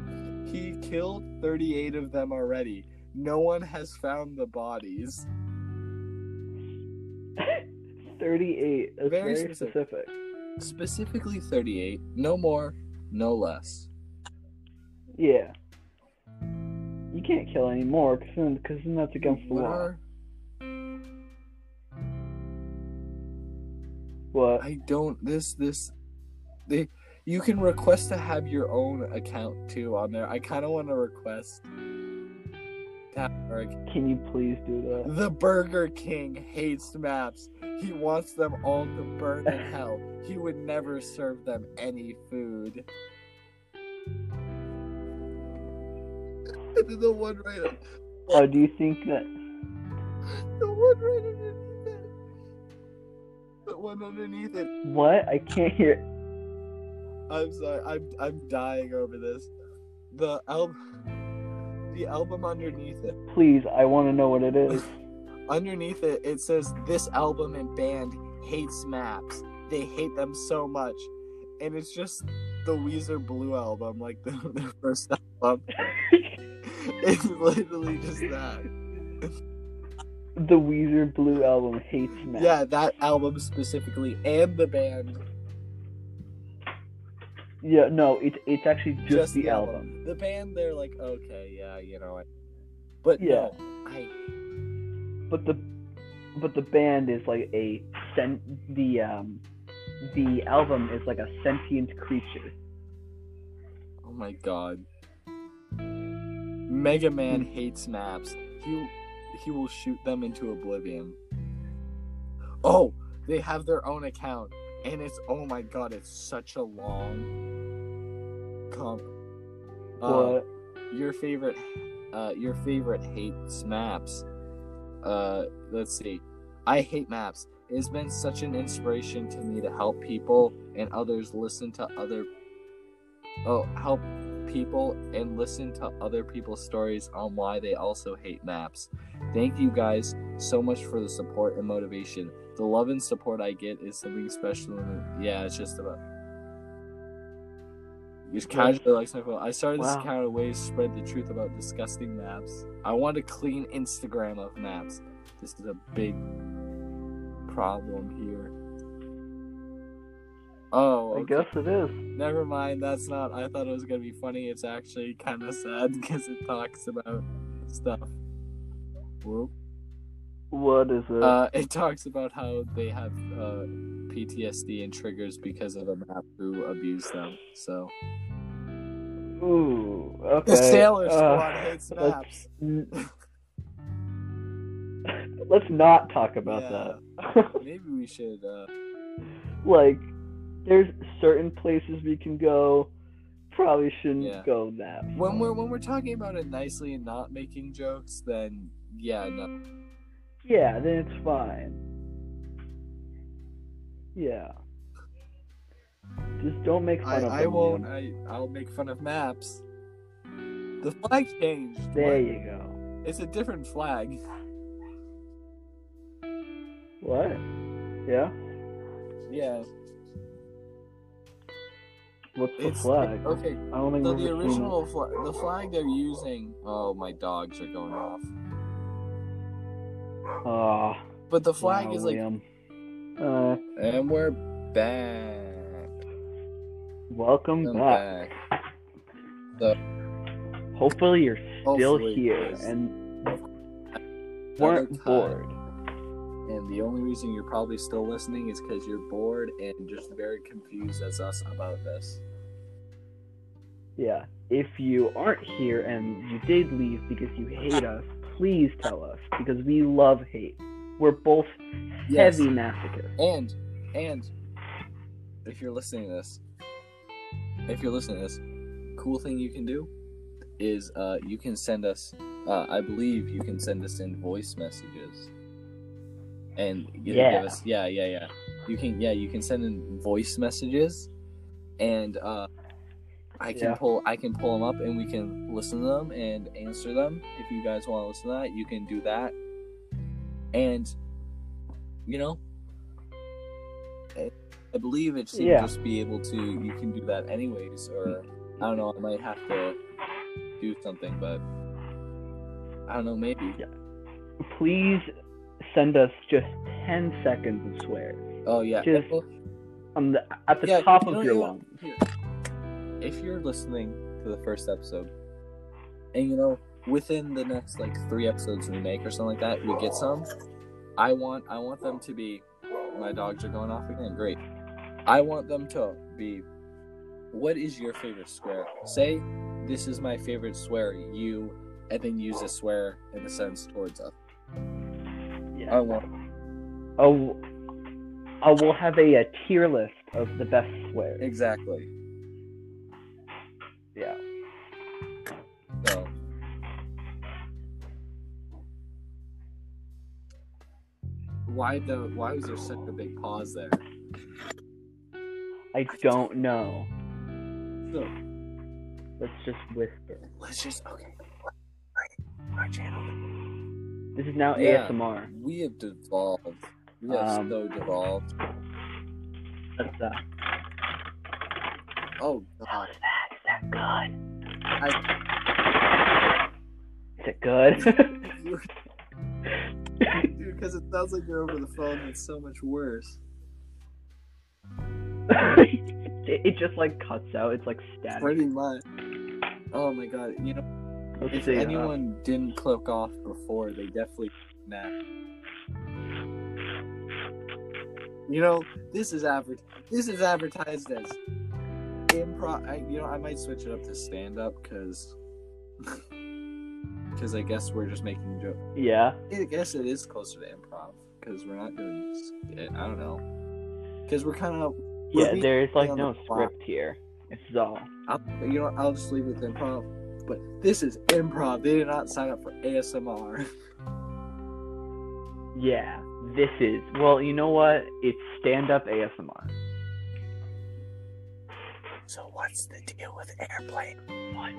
He killed 38 of them already. No one has found the bodies. 38. That's very specific. Specifically 38. No more, no less. Yeah. You can't kill any more because then that's against the law. What? I don't... You can request to have your own account, too, on there. I kind of want to request... Can you please do that? The Burger King hates maps. He wants them all to burn in hell. He would never serve them any food. The one right up. Oh, do you think that... The one right underneath it. The one underneath it. What? I can't hear... I'm sorry. I'm dying over this. The album underneath it. Please, I want to know what it is. Underneath it, it says, this album and band hates maps. They hate them so much. And it's just the Weezer Blue album, like the first album. It's literally just that. The Weezer Blue album hates maps. Yeah, that album specifically, and the band. Yeah, no, it's actually just the album. The band, they're like, okay, yeah, you know, but the band is like the album is like a sentient creature. Oh my god. Mega Man hates maps. He will shoot them into oblivion. Oh, they have their own account, and it's oh my god, it's such a long. What? Your favorite hates maps. Let's see. I hate maps. It has been such an inspiration to me to help people and others listen to other people's stories on why they also hate maps. Thank you guys so much for the support and motivation. The love and support I get is something special. Yeah, it's just about. Just casually likes my photo. I started this account of ways to spread the truth about disgusting maps. I want a clean Instagram of maps. This is a big problem here. Oh, okay. I guess it is. Never mind. That's not. I thought it was gonna be funny. It's actually kind of sad because it talks about stuff. Whoop. What is it? It talks about how they have PTSD and triggers because of a map who abused them. So. Ooh. Okay. The Sailor Squad hates maps. Let's not talk about that. Maybe we should. There's certain places we can go. Probably shouldn't go that far. When we're talking about it nicely and not making jokes, then no. Yeah, then it's fine. Yeah. Just don't make fun of them. I won't. I'll make fun of maps. The flag changed. There you go. It's a different flag. What? Yeah? Yeah. What's the flag? Okay, so the original the flag they're using... Oh, my dogs are going off. But the flag is like... and we're back. Welcome back. Hopefully you're still here and weren't bored. And the only reason you're probably still listening is because you're bored and just very confused as us about this. Yeah. If you aren't here and you did leave because you hate us, please tell us, because we love hate. We're both heavy masochists. And if you're listening to this, cool thing you can do is you can send us, I believe you can send us in voice messages. And give us, you can send in voice messages, and I can pull them up, and we can listen to them and answer them. If you guys want to listen to that, you can do that, and I believe it should just be able to. You can do that anyways, or I don't know. I might have to do something, but I don't know. Maybe. Yeah. Please. Send us just 10 seconds of swears. Oh, yeah. Just at the top of your lungs. If you're listening to the first episode, and, within the next, 3 episodes we make or something like that, we get some, I want them to be... My dogs are going off again. Great. I want them to be... What is your favorite swear? Say, this is my favorite swear, you... And then use a swear in a sentence towards us. Yeah. I will have a tier list of the best swears. Exactly. Yeah. So. Why was there such a big pause there? I don't know. So. Let's just whisper. Okay. Our channel. This is now ASMR. We have devolved. We have so devolved. What's that? Oh, God. How is that? Is that good? Is it good? Dude, because it sounds like you're over the phone and it's so much worse. It just, cuts out. It's, static. Pretty much. Oh, my God. If anyone didn't click off before, they definitely snapped. This is advertised as improv. I might switch it up to stand-up because I guess we're just making jokes. Yeah. I guess it is closer to improv because we're not doing. I don't know. Because we're kind of there's no script here. It's all. I'll just leave it with improv. But this is improv. They did not sign up for ASMR. Yeah, this is. Well, you know what? It's stand-up ASMR. So what's the deal with airplane? What?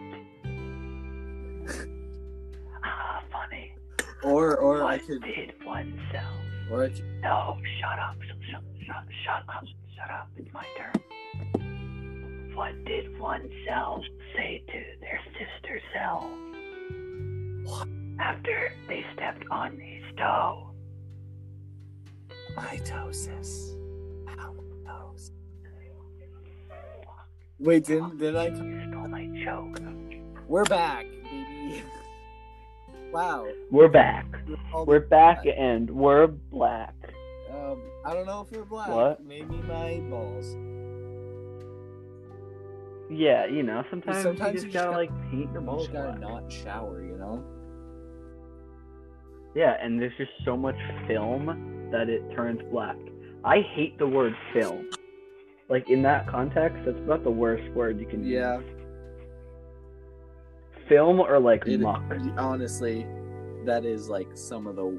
Funny. Or I could... did oneself. Or I could... No, shut up. Shut up. It's my turn. What did oneself say to their sister self after they stepped on his toe? Mitosis. Mitosis. Wait, did I? You stole my joke. We're back, baby. Wow. We're back. We're back, and we're black. I don't know if you're black. What? Maybe my balls. Yeah, sometimes you just gotta paint your balls. You gotta not shower, Yeah, and there's just so much film that it turns black. I hate the word film. In that context, that's about the worst word you can use. Yeah. Film or, muck. Honestly, that is, some of the...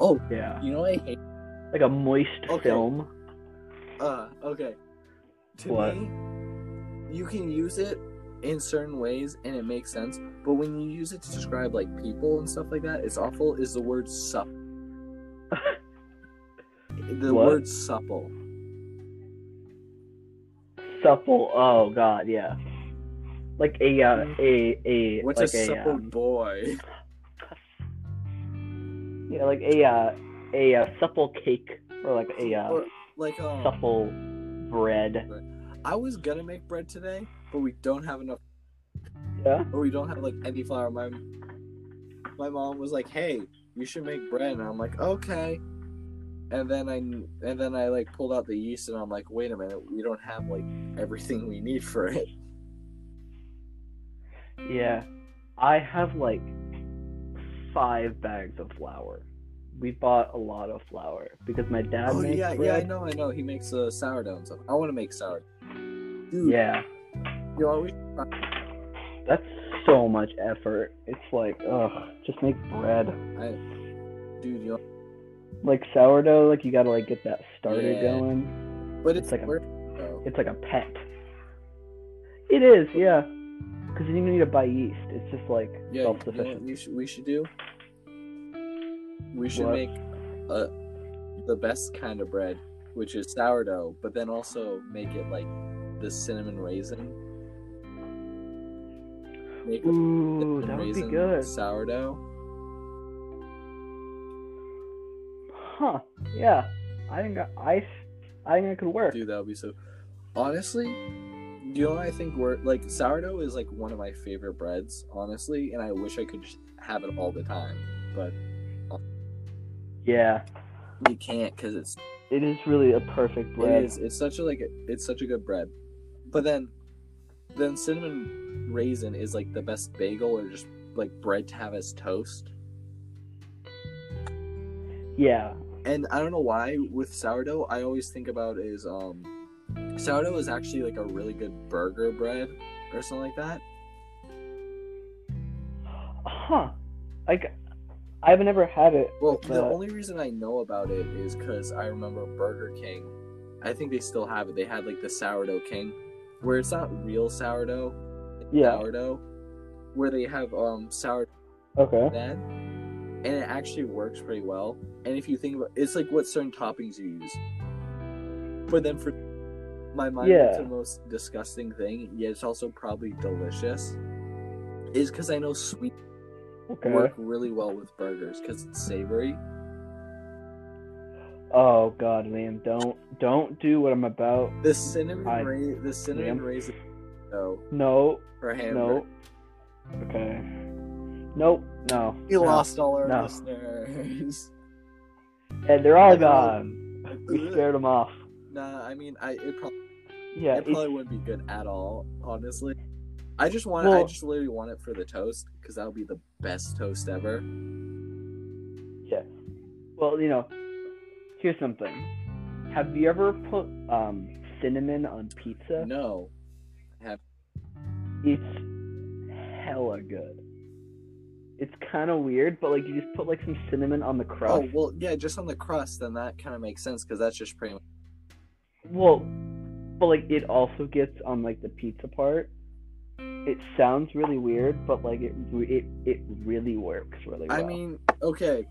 Oh, yeah. You know what I hate? A moist film. Okay. To me, you can use it in certain ways, and it makes sense. But when you use it to describe people and stuff like that, it's awful. Is the word "sup"? the word supple. Supple. Oh God, yeah. Like a what's like a supple boy? Yeah, like a supple cake or like a supple bread. I was gonna make bread today, but we don't have enough. Yeah. Or we don't have like any flour. My mom was like, "Hey, you should make bread," and I'm like, "Okay." And then I like pulled out the yeast, and I'm like, "Wait a minute, we don't have like everything we need for it." Yeah, I have like 5 bags of flour. We bought a lot of flour because my dad makes bread. I know. He makes sourdough and stuff. I want to make sourdough. Dude, yeah. You always. That's so much effort. It's like, ugh, just make bread. Like sourdough, like you gotta like get that starter going. But it's like it's like a pet. It is, yeah. Because you don't need to buy yeast. It's just like self-sufficient. You know what we should make the best kind of bread, which is sourdough, but then also make it like the cinnamon raisin. Ooh, that would be good. Sourdough. Huh? Yeah, I think it could work. Dude, that would be so. Honestly, do you know what I think? Like sourdough is like one of my favorite breads, honestly, and I wish I could just have it all the time. But yeah, you can't because it is really a perfect bread. It is. It's such a good bread. But then cinnamon raisin is like the best bagel or just like bread to have as toast. Yeah, and I don't know why with sourdough I always think about is sourdough is actually like a really good burger bread or something like that. Huh? Like I've never had it. Well, the only reason I know about it is because I remember Burger King. I think they still have it. They had like the sourdough king, where it's not real sourdough. Yeah. Sourdough, where they have sourdough. Okay. And it actually works pretty well. And if you think about it's like what certain toppings you use. But then for my mind, it's the most disgusting thing, yet it's also probably delicious. Is because I know sweet work really well with burgers because it's savory. Oh God, Liam! Don't do what I'm about. The cinnamon raisin. No. For him. No. Okay. Nope. No. We lost all our listeners. And they're all gone. We scared them off. Nah, I mean, it probably wouldn't be good at all, honestly. I just literally want it for the toast, because that would be the best toast ever. Yeah. Well, you know, here's something. Have you ever put cinnamon on pizza? No. It's hella good. It's kind of weird, but like you just put like some cinnamon on the crust. Oh well, yeah, just on the crust, then that kind of makes sense because that's just pretty much. Well, but like it also gets on like the pizza part. It sounds really weird, but like it really works really well. I mean, okay.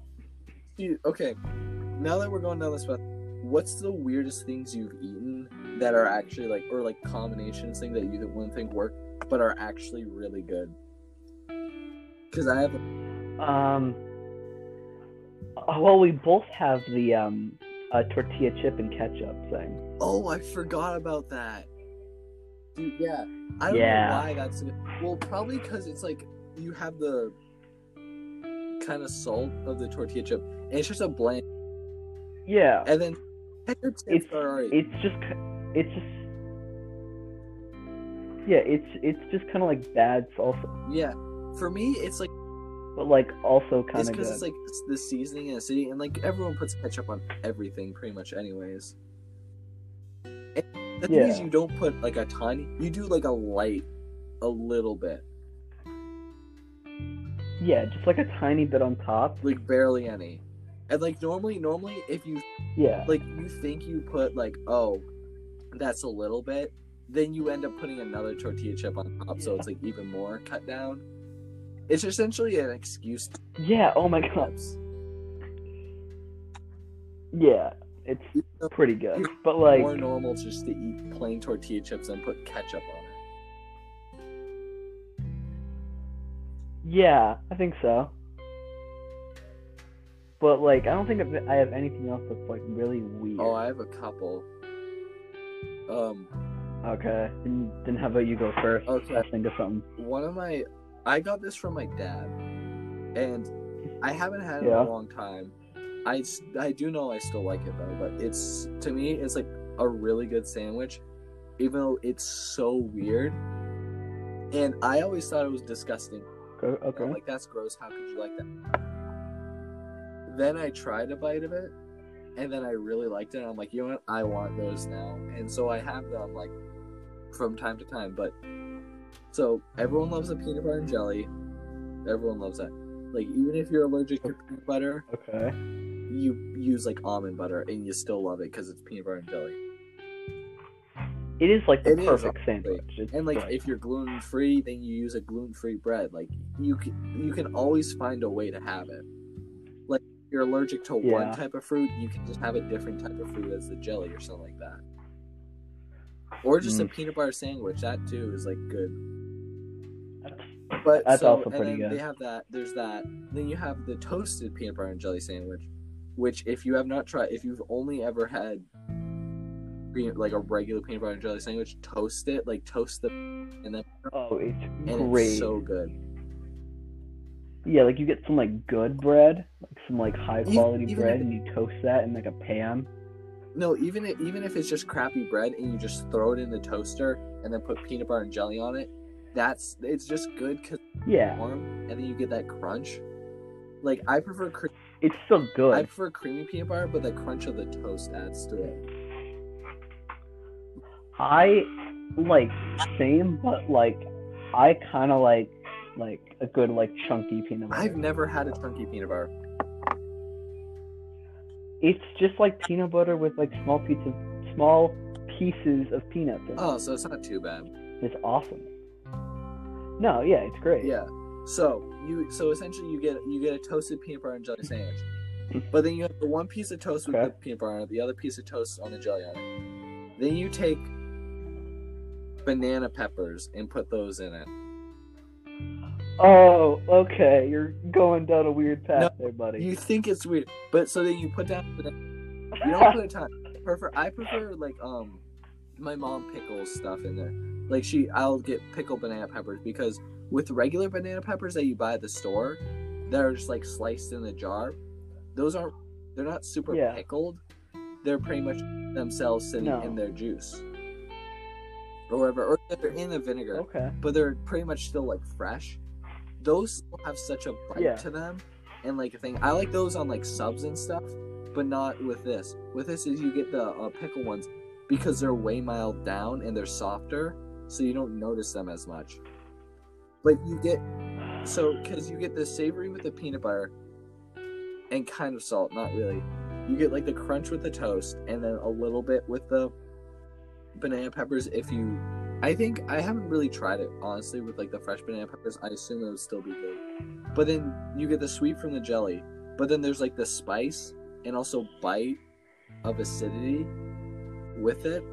Now that we're going down this path, what's the weirdest things you've eaten that are actually like, or like combinations thing that you wouldn't think work, but are actually really good? Because I have well, we both have the tortilla chip and ketchup thing. Oh, I forgot about that. Dude, yeah. I don't know why that's good. Well, probably because it's like, you have the kind of salt of the tortilla chip, and it's just a blend. Yeah. And then ketchup chips are alright. It's just kind of like bad salsa. Yeah, for me, it's like, but like also kind of. It's because it's like the seasoning in the city, and like everyone puts ketchup on everything pretty much, anyways. And the thing is, you don't put like a ton. You do like a little bit. Yeah, just like a tiny bit on top, like barely any. And like normally, if you like you think you put like that's a little bit. Then you end up putting another tortilla chip on top, so it's like even more cut down. It's essentially an excuse. Yeah. Oh my God. Yeah. It's pretty good. But like, more normal just to eat plain tortilla chips and put ketchup on it. Yeah, I think so. But like, I don't think I have anything else that's like really weird. Oh, I have a couple. Okay. Then how about you go first? Okay. I think of something. I got this from my dad, and I haven't had it in a long time. I do know I still like it though, but it's, to me, it's like a really good sandwich, even though it's so weird. And I always thought it was disgusting. Okay. I'm like, that's gross. How could you like that? Then I tried a bite of it, and then I really liked it. And I'm like, you know what? I want those now. And so I have them like from time to time. But so everyone loves the peanut butter and jelly. Everyone loves that. Like, even if you're allergic to peanut butter, okay, you use like almond butter and you still love it because it's peanut butter and jelly. It is like the perfect sandwich. And like, if you're gluten free, then you use a gluten free bread. Like, you can always find a way to have it. Like, if you're allergic to one type of fruit, you can just have a different type of fruit as the jelly or something like that. Or just a peanut butter sandwich. That too is like good. But that's also pretty good. They have that. There's that. Then you have the toasted peanut butter and jelly sandwich, which if you've only ever had like a regular peanut butter and jelly sandwich, toast it, like toast the, and then it's great. It's so good. Yeah, like you get some like good bread, like some like high quality bread, and you toast that in like a pan. No, even if it's just crappy bread and you just throw it in the toaster and then put peanut butter and jelly on it. It's just good because it's warm, and then you get that crunch. Like, I prefer it's still good. I prefer creamy peanut butter, but the crunch of the toast adds to it. I like same, but like I kind of like a good like chunky peanut butter. I've never had a chunky peanut butter. It's just like peanut butter with like small pieces of peanuts in it. Oh, so it's not too bad. It's awesome. No, yeah, it's great. Yeah, so essentially you get a toasted peanut butter and jelly sandwich, but then you have the one piece of toast with the peanut butter on it, the other piece of toast on the jelly on it. Then you take banana peppers and put those in it. Oh, okay, you're going down a weird path there, buddy. You think it's weird, but so then you put down banana. You don't put a ton. I prefer like my mom pickles stuff in there. Like, I'll get pickled banana peppers, because with regular banana peppers that you buy at the store, that are just like sliced in the jar, they're not super pickled. They're pretty much themselves sitting in their juice or whatever, or they're in the vinegar. Okay. But they're pretty much still like fresh. Those have such a bite to them, and like a thing. I like those on like subs and stuff, but not with this. With this is you get the pickle ones because they're way mild down and they're softer. So you don't notice them as much. Like, because you get the savory with the peanut butter and kind of salt, not really. You get, like, the crunch with the toast and then a little bit with the banana peppers I think, I haven't really tried it, honestly, with, like, the fresh banana peppers. I assume it would still be good. But then you get the sweet from the jelly. But then there's, like, the spice and also bite of acidity with it.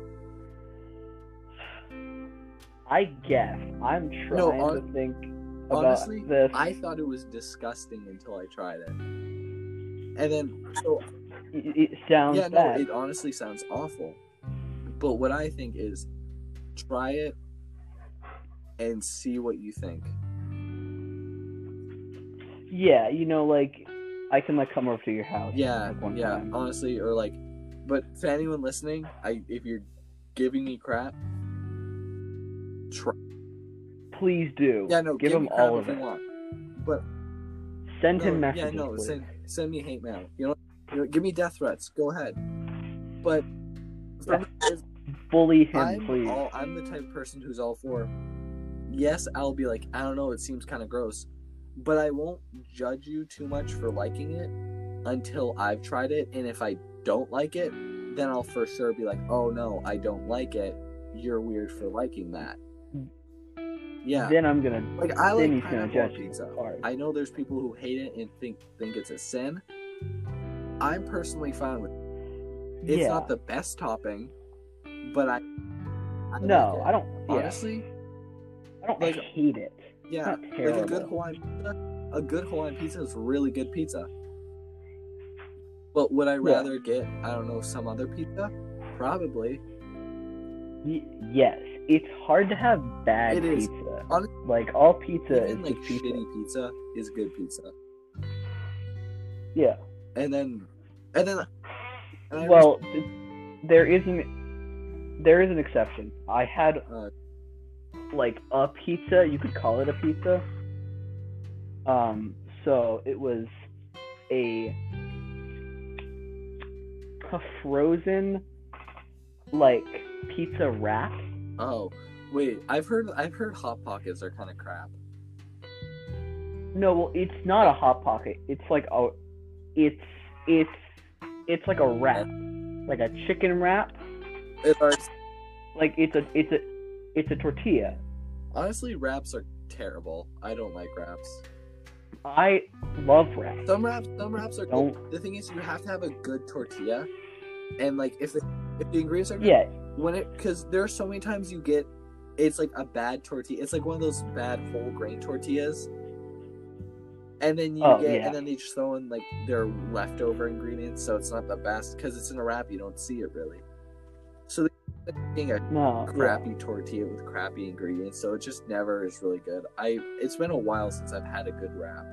I guess. I'm trying to think about this. I thought it was disgusting until I tried it. And then... So, it sounds bad. It honestly sounds awful. But what I think is, try it and see what you think. Yeah, you know, like, I can, like, come over to your house. Yeah, like, one time. Honestly, or, like... But for anyone listening, if you're giving me crap... Please do. Yeah, no, give him all of it. But send him messages. Yeah, no, send me hate mail. You know, give me death threats. Go ahead. But bully him, please. I'm the type of person who's all for. Yes, I'll be like, I don't know, it seems kind of gross, but I won't judge you too much for liking it until I've tried it, and if I don't like it, then I'll for sure be like, oh no, I don't like it. You're weird for liking that. Yeah. Then I'm gonna like I like pineapple pizza. I know there's people who hate it and think it's a sin. I'm personally fine with it. It's not the best topping, but I don't hate it. Yeah, like a good Hawaiian pizza is really good pizza. But would I rather get, I don't know, some other pizza? Probably. Yes, it's hard to have bad pizza. Honestly, like all pizza even is like good pizza. Shitty pizza is good pizza. Yeah. There is an exception. I had like a pizza, you could call it a pizza. So it was a frozen like pizza wrap. Oh, wait. I've heard Hot Pockets are kind of crap. No, well, it's not a Hot Pocket. It's like it's like a wrap, like a chicken wrap. It's a tortilla. Honestly, wraps are terrible. I don't like wraps. I love wraps. Some wraps are good. The thing is, you have to have a good tortilla, and like if the ingredients are good, because there are so many times you get, it's like a bad tortilla. It's like one of those bad whole grain tortillas. And then and then they just throw in like their leftover ingredients, so it's not the best because it's in a wrap. You don't see it really. So they're making a crappy tortilla with crappy ingredients, so it just never is really good. It's been a while since I've had a good wrap.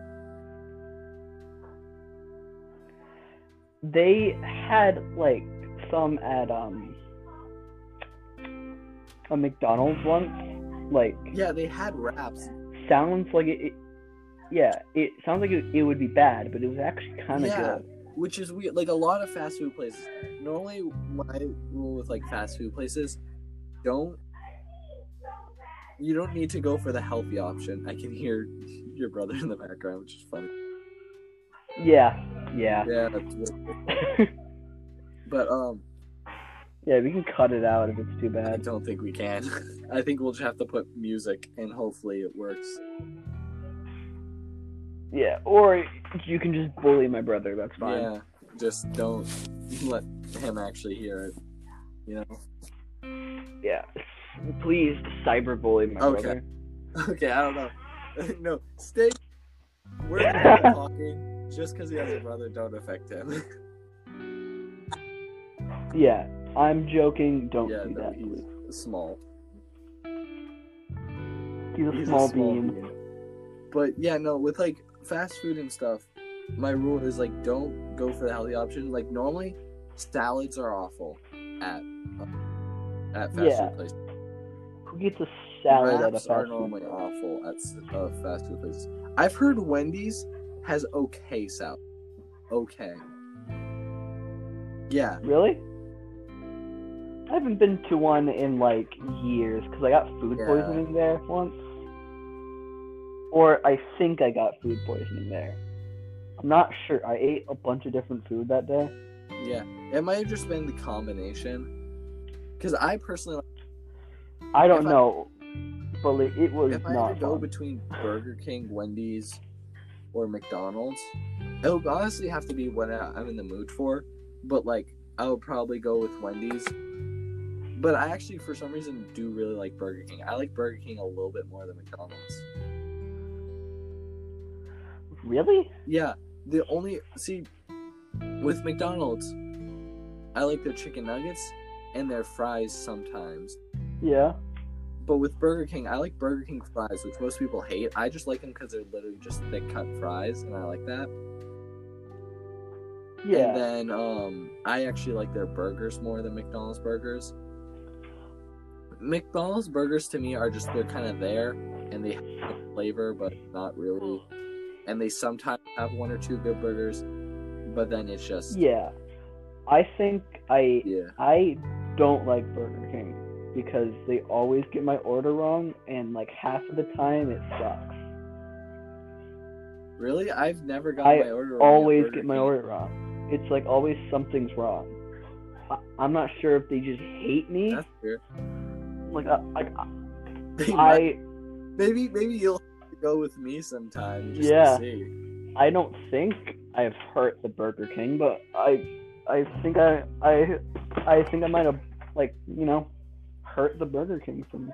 They had like some at a McDonald's once, like they had wraps. Sounds like it. Yeah, it sounds like it would be bad, but it was actually kind of good. Which is weird. Like, a lot of fast food places, normally my rule with, like, fast food places, you don't need to go for the healthy option. I can hear your brother in the background, which is funny. Yeah, that's weird. But, yeah, we can cut it out if it's too bad. I don't think we can. I think we'll just have to put music, and hopefully it works. Yeah, or you can just bully my brother, that's fine. Yeah, just don't let him actually hear it, you know? Yeah, please cyberbully my brother. Okay, I don't know. No, we're not talking, just because he has a brother, don't affect him. Yeah, I'm joking, don't do that. He's small. He's a small bean. But yeah, no, with like, fast food and stuff, my rule is like don't go for the healthy option. Like normally, salads are awful at fast food places. Who gets a salad at a fast food place? Wraps are normally awful at fast food places. I've heard Wendy's has okay salad. Okay. Yeah. Really? I haven't been to one in like years because I got food poisoning there once. Or I think I got food poisoning there. I'm not sure. I ate a bunch of different food that day. Yeah. It might have just been the combination. Because I personally... I don't know. But it was not fun. If I had to go between Burger King, Wendy's, or McDonald's, it would honestly have to be what I'm in the mood for. But, like, I would probably go with Wendy's. But I actually, for some reason, do really like Burger King. I like Burger King a little bit more than McDonald's. Really? Yeah. With McDonald's, I like their chicken nuggets and their fries sometimes. Yeah. But with Burger King, I like Burger King fries, which most people hate. I just like them because they're literally just thick-cut fries, and I like that. Yeah. And then, I actually like their burgers more than McDonald's burgers. McDonald's burgers, to me, are just, they're kind of there, and they have flavor, but not really... And they sometimes have one or two good burgers, but then it's just... Yeah. I think I don't like Burger King because they always get my order wrong, and like half of the time it sucks. Really? I've never gotten my order wrong. I always get my order wrong. It's like always something's wrong. I'm not sure if they just hate me. That's weird. Maybe you'll... go with me sometime just to see. I don't think I've hurt the Burger King, but I I think I might have, like, you know, hurt the Burger King for me.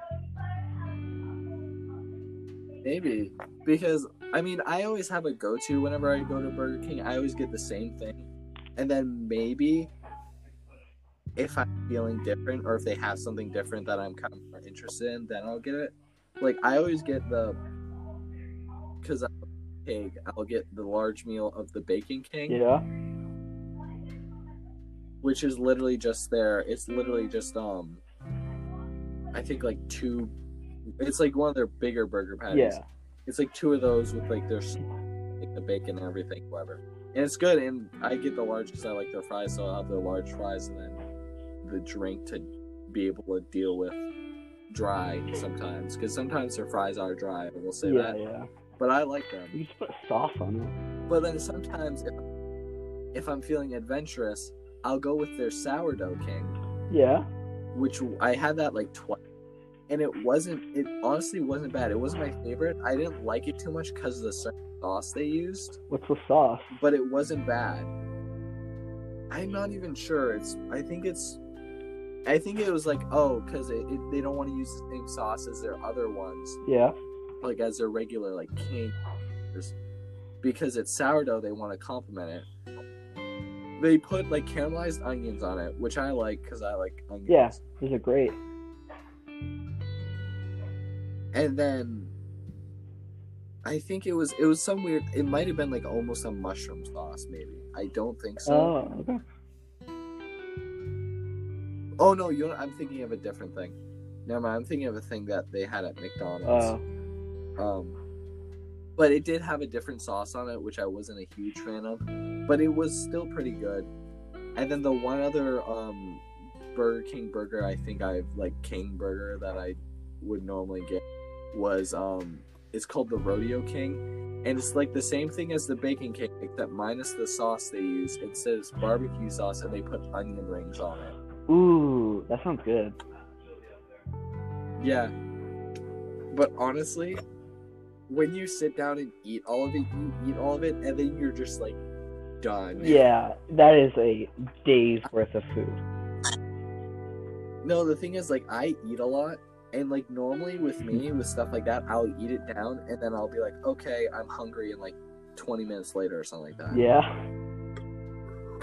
Maybe. Because, I mean, I always have a go-to whenever I go to Burger King. I always get the same thing. And then maybe if I'm feeling different or if they have something different that I'm kind of more interested in, then I'll get it. Like, I always get the... Because I'm a pig, I'll get the large meal of the Bacon King. Yeah. Which is literally just there. It's literally just, I think, like, two... It's like one of their bigger burger patties. Yeah. It's like two of those with like their, like the bacon and everything, whatever. And it's good. And I get the large because I like their fries, so I'll have their large fries and then the drink to be able to deal with dry sometimes, because sometimes their fries are dry. We'll say that. Yeah. But I like them. You just put sauce on it. But then sometimes if I'm feeling adventurous, I'll go with their sourdough king. Yeah. Which I had that like twice. And it honestly wasn't bad. It wasn't my favorite. I didn't like it too much because of the certain sauce they used. What's the sauce? But it wasn't bad. I'm not even sure. I think it was because they don't want to use the same sauce as their other ones. Yeah. Like, as their regular, like, king. Because it's sourdough, they want to compliment it. They put, like, caramelized onions on it, which I like because I like onions. Yeah, these are great. And then I think it was some weird, it might have been like almost a mushroom sauce maybe. I don't think so. Oh, okay. Oh no, you know, I'm thinking of a different thing. Never mind, I'm thinking of a thing that they had at McDonald's. But it did have a different sauce on it, which I wasn't a huge fan of, but it was still pretty good. And then the one other Burger King burger I think I've like King burger that I would normally get was it's called the Rodeo King, and it's like the same thing as the Bacon King except minus the sauce they use. It says barbecue sauce and they put onion rings on it. Ooh, that sounds good. Yeah, but honestly when you sit down and eat all of it, you eat all of it and then you're just like done. Yeah, that is a day's worth of food. No, the thing is like I eat a lot. And, like, normally with me, with stuff like that, I'll eat it down, and then I'll be like, okay, I'm hungry, and, like, 20 minutes later or something like that. Yeah.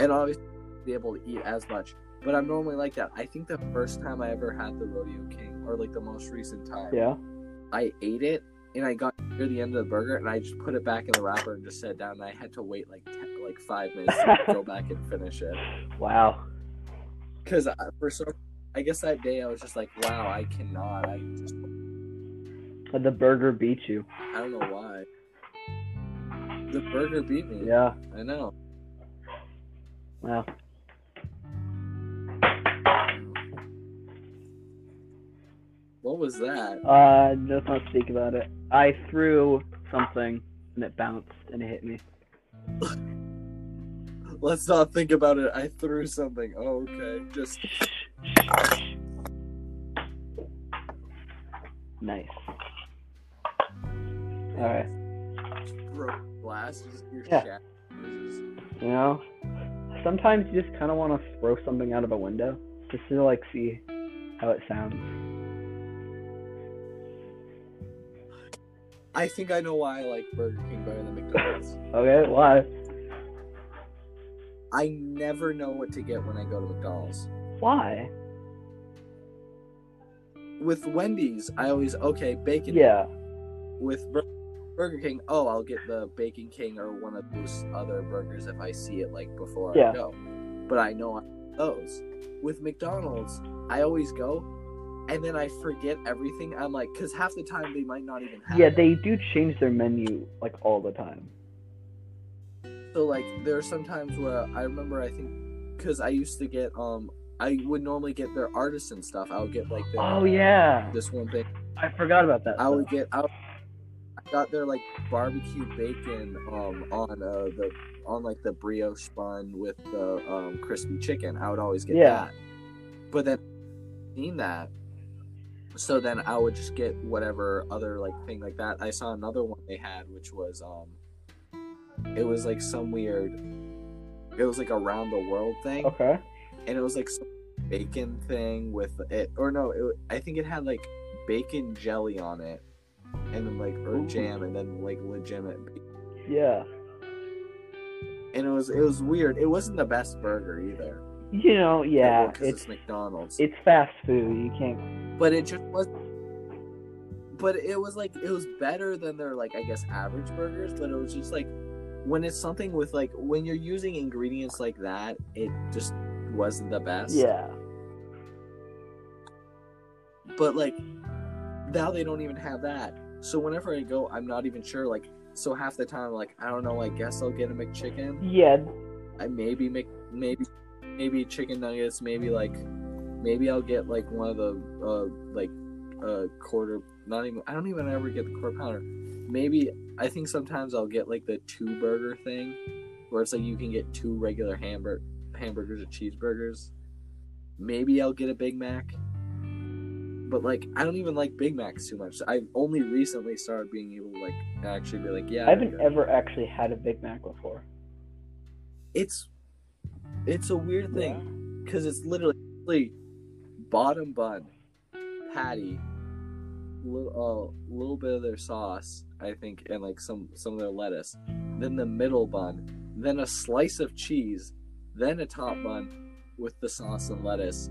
And obviously, be able to eat as much. But I'm normally like that. I think the first time I ever had the Rodeo King, or, like, the most recent time, yeah, I ate it, and I got near the end of the burger, and I just put it back in the wrapper and just sat down, and I had to wait, like, 5 minutes to go back and finish it. Wow. Because for some I guess that day I was just like, wow, I cannot. I just. But the burger beat you. I don't know why. The burger beat me. Yeah. I know. Wow. What was that? Let's not speak about it. I threw something and it bounced and it hit me. Let's not think about it. I threw something. Oh, okay. Just. Nice. Alright. Broke glasses, your shack. You know, sometimes you just kind of want to throw something out of a window just to like see how it sounds. I think I know why I like Burger King better than McDonald's. Okay, why? I never know what to get when I go to McDonald's. Why? With Wendy's, I always, okay, bacon. Yeah. With Burger King, oh, I'll get the Bacon King or one of those other burgers if I see it, like, before I go. But I know I have those. With McDonald's, I always go, and then I forget everything. I'm like, because half the time they might not even have it. They do change their menu, like, all the time. So, like, there are some times where I remember, I think, because I used to get, I would normally get their artisan stuff. I would get like their, this one thing. I forgot about that. I got their like barbecue bacon on like the brioche bun with the crispy chicken. I would always get that. But then I seen that, so then I would just get whatever other like thing like that. I saw another one they had, which was it was like some weird. It was like a round the world thing. Okay. And it was like some bacon thing with it, or no, it, I think it had like bacon jelly on it, and then like or jam, and then like legitimate bacon. Yeah. And it was weird. It wasn't the best burger either. You know, yeah, it's McDonald's. It's fast food. You can't. But it just was. But it was like it was better than their like I guess average burgers. But it was just like when it's something with like when you're using ingredients like that, it just wasn't the best. Yeah. But like now they don't even have that. So whenever I go, I'm not even sure. Like. So half the time, like, I don't know, I guess I'll get a McChicken. Yeah. I maybe chicken nuggets, maybe I'll get, like, one of the, quarter, not even, I don't even ever get the quarter pounder. Maybe, I think sometimes I'll get, like, the two burger thing, where it's, like, you can get two regular hamburgers or cheeseburgers. Maybe I'll get a Big Mac. But, like, I don't even like Big Macs too much. I've only recently started being able to, like, actually be like, yeah. I haven't ever actually had a Big Mac before. It's a weird thing. Because it's literally bottom bun, patty, little bit of their sauce, I think, and, like, some of their lettuce. Then the middle bun. Then a slice of cheese. Then a top bun with the sauce and lettuce.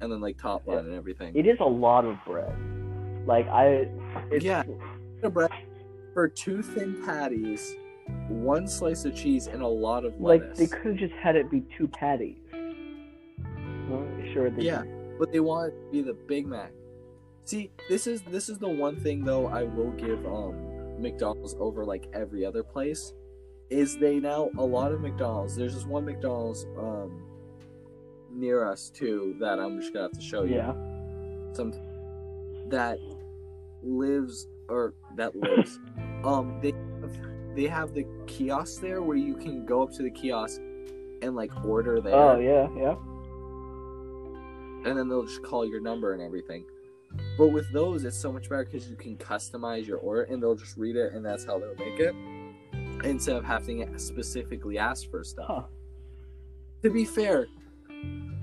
And then like top bun and everything. It is a lot of bread. Bread for two thin patties, one slice of cheese, and a lot of lettuce. Like they could have just had it be two patties. Sure. But they want it to be the Big Mac. See, this is the one thing though I will give McDonald's over like every other place is they now a lot of McDonald's. There's this one McDonald's near us too that I'm just gonna have to show you. Yeah. That lives. They have the kiosk there where you can go up to the kiosk and like order there. Oh yeah. And then they'll just call your number and everything. But with those, it's so much better because you can customize your order and they'll just read it and that's how they'll make it instead of having to specifically ask for stuff. Huh. To be fair.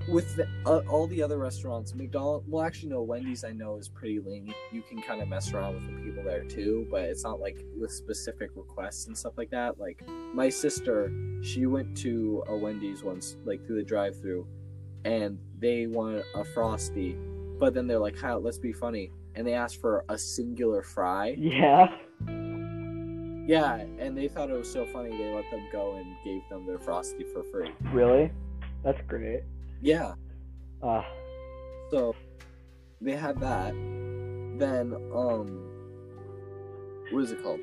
With all the other restaurants, McDonald's... Well, actually, no, Wendy's, I know, is pretty lean. You can kind of mess around with the people there, too, but it's not, like, with specific requests and stuff like that. Like, my sister, she went to a Wendy's once, like, through the drive-thru, and they wanted a Frosty, but then they're like, "Hi, let's be funny," and they asked for a singular fry. Yeah. Yeah, and they thought it was so funny, they let them go and gave them their Frosty for free. Really? That's great. Yeah. So they had that. Then what is it called?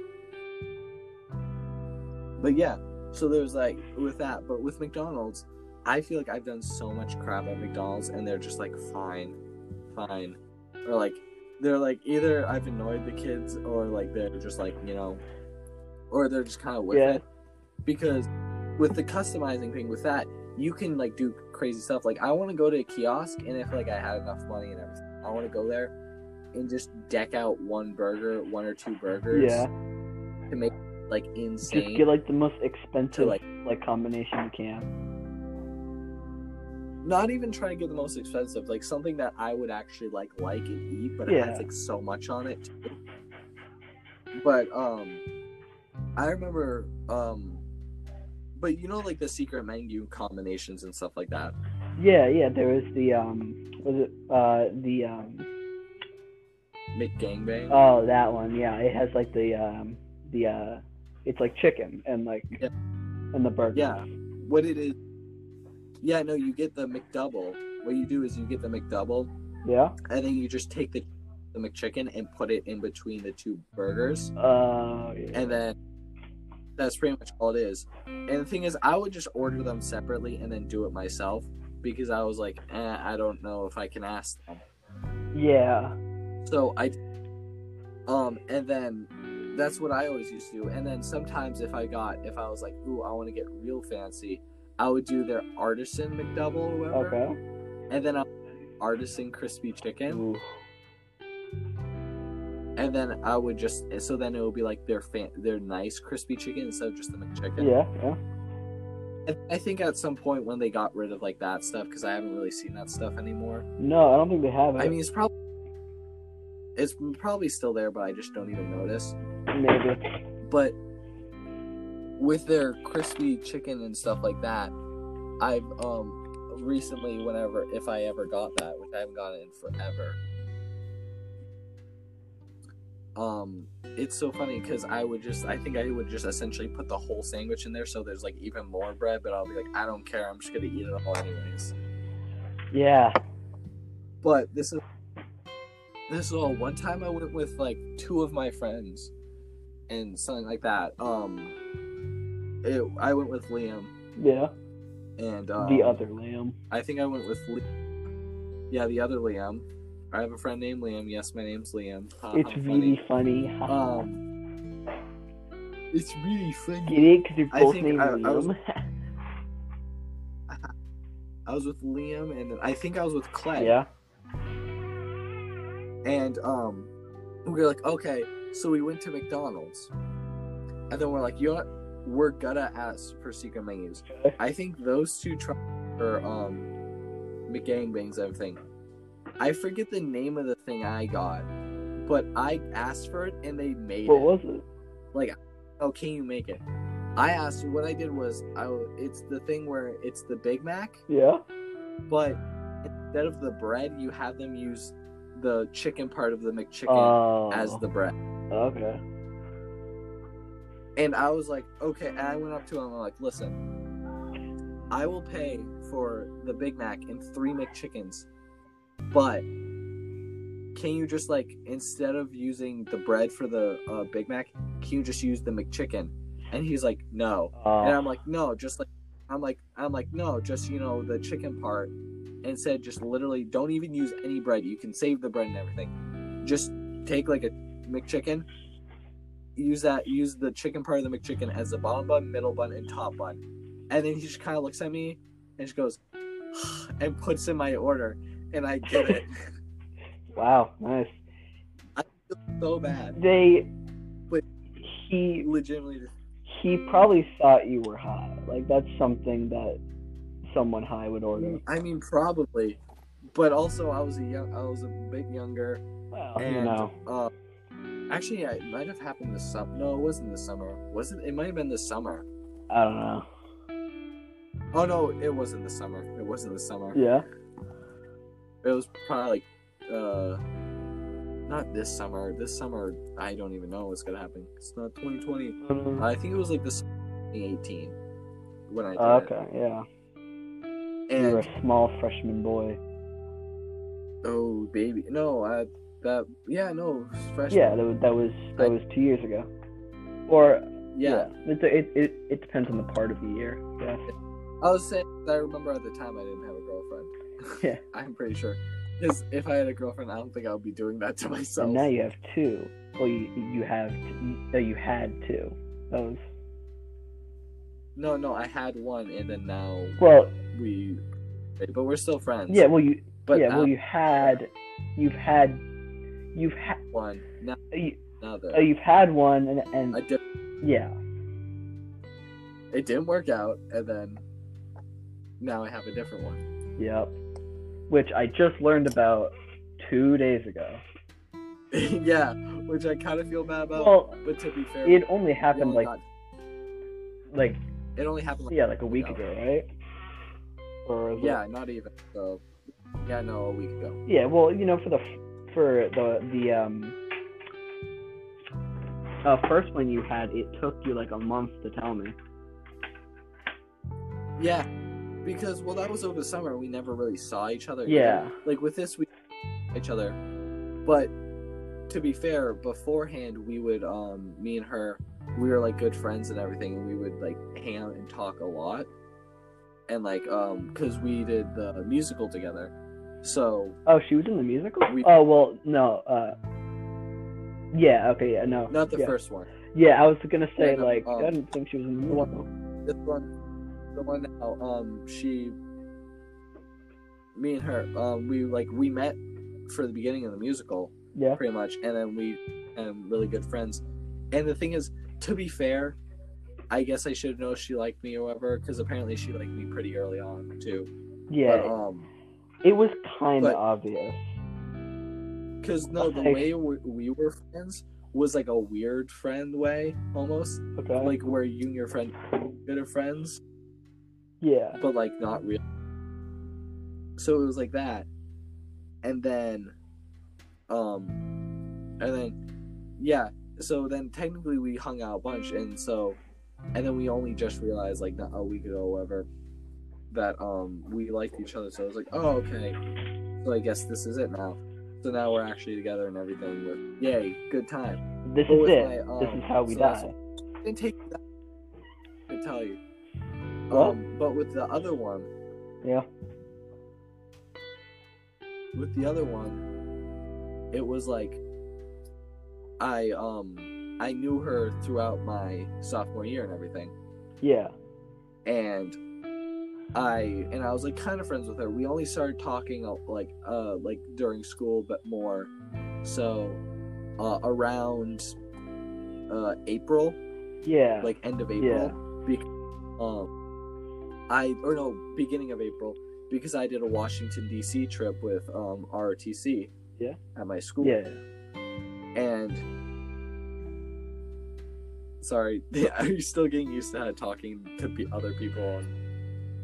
But yeah, so there was like with that, but with McDonald's, I feel like I've done so much crap at McDonald's and they're just like fine. Or like they're like either I've annoyed the kids or like they're just like, you know, or they're just kinda with it. Because with the customizing thing with that, you can like do crazy stuff. Like I want to go to a kiosk, and if like I had enough money and everything, I want to go there and just deck out one or two burgers. Yeah. To make like insane. Just get like the most expensive like combination you can. Not even trying to get the most expensive, like something that I would actually like and eat, but it has like so much on it. Too. But I remember But you know, like, the secret menu combinations and stuff like that? Yeah, there was the, McGangbang? Oh, that one, yeah. It has, like, it's, like, chicken and, like, and the burger. Yeah. What it is... Yeah, no, you get the McDouble. What you do is you get the McDouble. Yeah. And then you just take the McChicken and put it in between the two burgers. Yeah. And then... That's pretty much all it is. And the thing is, I would just order them separately and then do it myself because I was like, I don't know if I can ask them. Yeah. So I... and then that's what I always used to do. And then sometimes if I was like, ooh, I want to get real fancy, I would do their Artisan McDouble or whatever. Okay. And then Artisan Crispy Chicken. Ooh. And then I would just, so then it would be like their nice crispy chicken instead of just the McChicken. Yeah. I think at some point when they got rid of like that stuff, because I haven't really seen that stuff anymore. No, I don't think they have it. I mean, it's probably still there, but I just don't even notice. Maybe. But with their crispy chicken and stuff like that, I've recently, whenever, if I ever got that, which I haven't gotten in forever. It's so funny because I think I would just essentially put the whole sandwich in there, so there's like even more bread, but I'll be like, I don't care, I'm just gonna eat it all anyways. Yeah. But this is all. One time I went with like two of my friends and something like that. I went with Liam. Yeah. And the other Liam. I think I went with the other Liam. I have a friend named Liam. Yes, my name's Liam. It's really funny. It's really funny. Get it? Because you're both named Liam. I was with Liam, and I think I was with Clay. Yeah. And we were like, okay, so we went to McDonald's, and then we're like, you know what? We're gonna ask for secret menus. Okay. I think those two are McGangbangs and everything. I forget the name of the thing I got, but I asked for it and they made it. What was it? Like, oh, can you make it? I asked. What I did was, it's the thing where it's the Big Mac. Yeah. But instead of the bread, you have them use the chicken part of the McChicken as the bread. Okay. And I was like, okay. And I went up to him and I'm like, listen, I will pay for the Big Mac and 3 McChickens. But can you just, like, instead of using the bread for the Big Mac, can you just use the McChicken? And he's like, no. And I'm like, no, just like, I'm like, no, just, you know, the chicken part. And said, just literally don't even use any bread. You can save the bread and everything. Just take, like, a McChicken, use the chicken part of the McChicken as the bottom bun, middle bun, and top bun. And then he just kind of looks at me and just goes, and puts in my order. And I did it. Wow, nice. I feel so bad. He legitimately just... He probably thought you were high. Like, that's something that someone high would order. I mean, probably. But also, I was a bit younger. Well, and, you know. Actually, it might have happened this summer. No, it wasn't this summer. Was it? It might have been this summer. I don't know. Oh, no, it wasn't this summer. It wasn't this summer. Yeah. It was probably like, not this summer. This summer, I don't even know what's going to happen. It's not 2020. Mm-hmm. I think it was like this 2018 when I did it. Yeah. And you were a small freshman boy. Oh, baby. No, it was freshman. Yeah, that was 2 years ago. Or, yeah. It depends on the part of the year. Yeah. I was saying, I remember at the time I didn't have a girlfriend. Yeah, I'm pretty sure. Because if I had a girlfriend, I don't think I would be doing that to myself. And now you have two. Well, you had two. That was... No, I had one, and then now. Well, but we're still friends. Yeah, well, you. But yeah, now... well, you've had one. Now another. Oh, you've had one, and I did. Yeah. It didn't work out, and then now I have a different one. Yep. Which I just learned about 2 days ago. Yeah, which I kind of feel bad about. Well, but to be fair, it only happened like a week ago, right? Or not even. So, yeah, no, a week ago. Yeah, well, you know, for the first one you had, it took you like a month to tell me. Yeah. Because, well, that was over the summer. We never really saw each other. Yeah. Like, with this, we saw each other. But, to be fair, beforehand, we would, me and her, we were, like, good friends and everything. And we would, like, hang out and talk a lot. And, like, because we did the musical together. So... Oh, she was in the musical? Oh, well, no. Yeah, okay, yeah, no. Not the first one. Yeah, I was going to say, I didn't think she was in the musical. This one... The one now, me and her, we met for the beginning of the musical, Yeah. Pretty much. And then we really good friends. And the thing is, to be fair, I guess I should have known she liked me or whatever, because apparently she liked me pretty early on, too. Yeah. But, it was kind of obvious. Because, no, the way we were friends was, like, a weird friend way, almost. Okay. Like, where you and your friend were good of friends. Yeah. But, like, not real. So it was like that. And then, yeah. So then technically we hung out a bunch, and then we only just realized, like, not a week ago or whatever, that, we liked each other. So I was like, oh, okay. So I guess this is it now. So now we're actually together and everything. With yay, good time. This is it. This is how we die. It didn't take that, I tell you. What? But with the other one. Yeah. With the other one, it was like I knew her throughout my sophomore year and everything. Yeah. And I was like kind of friends with her. We only started talking like during school, but more so around April. Yeah. Like end of April. Yeah. Beginning of April, because I did a Washington D.C. trip with ROTC. Yeah. At my school. Yeah. And sorry, are you still getting used to talking to other people?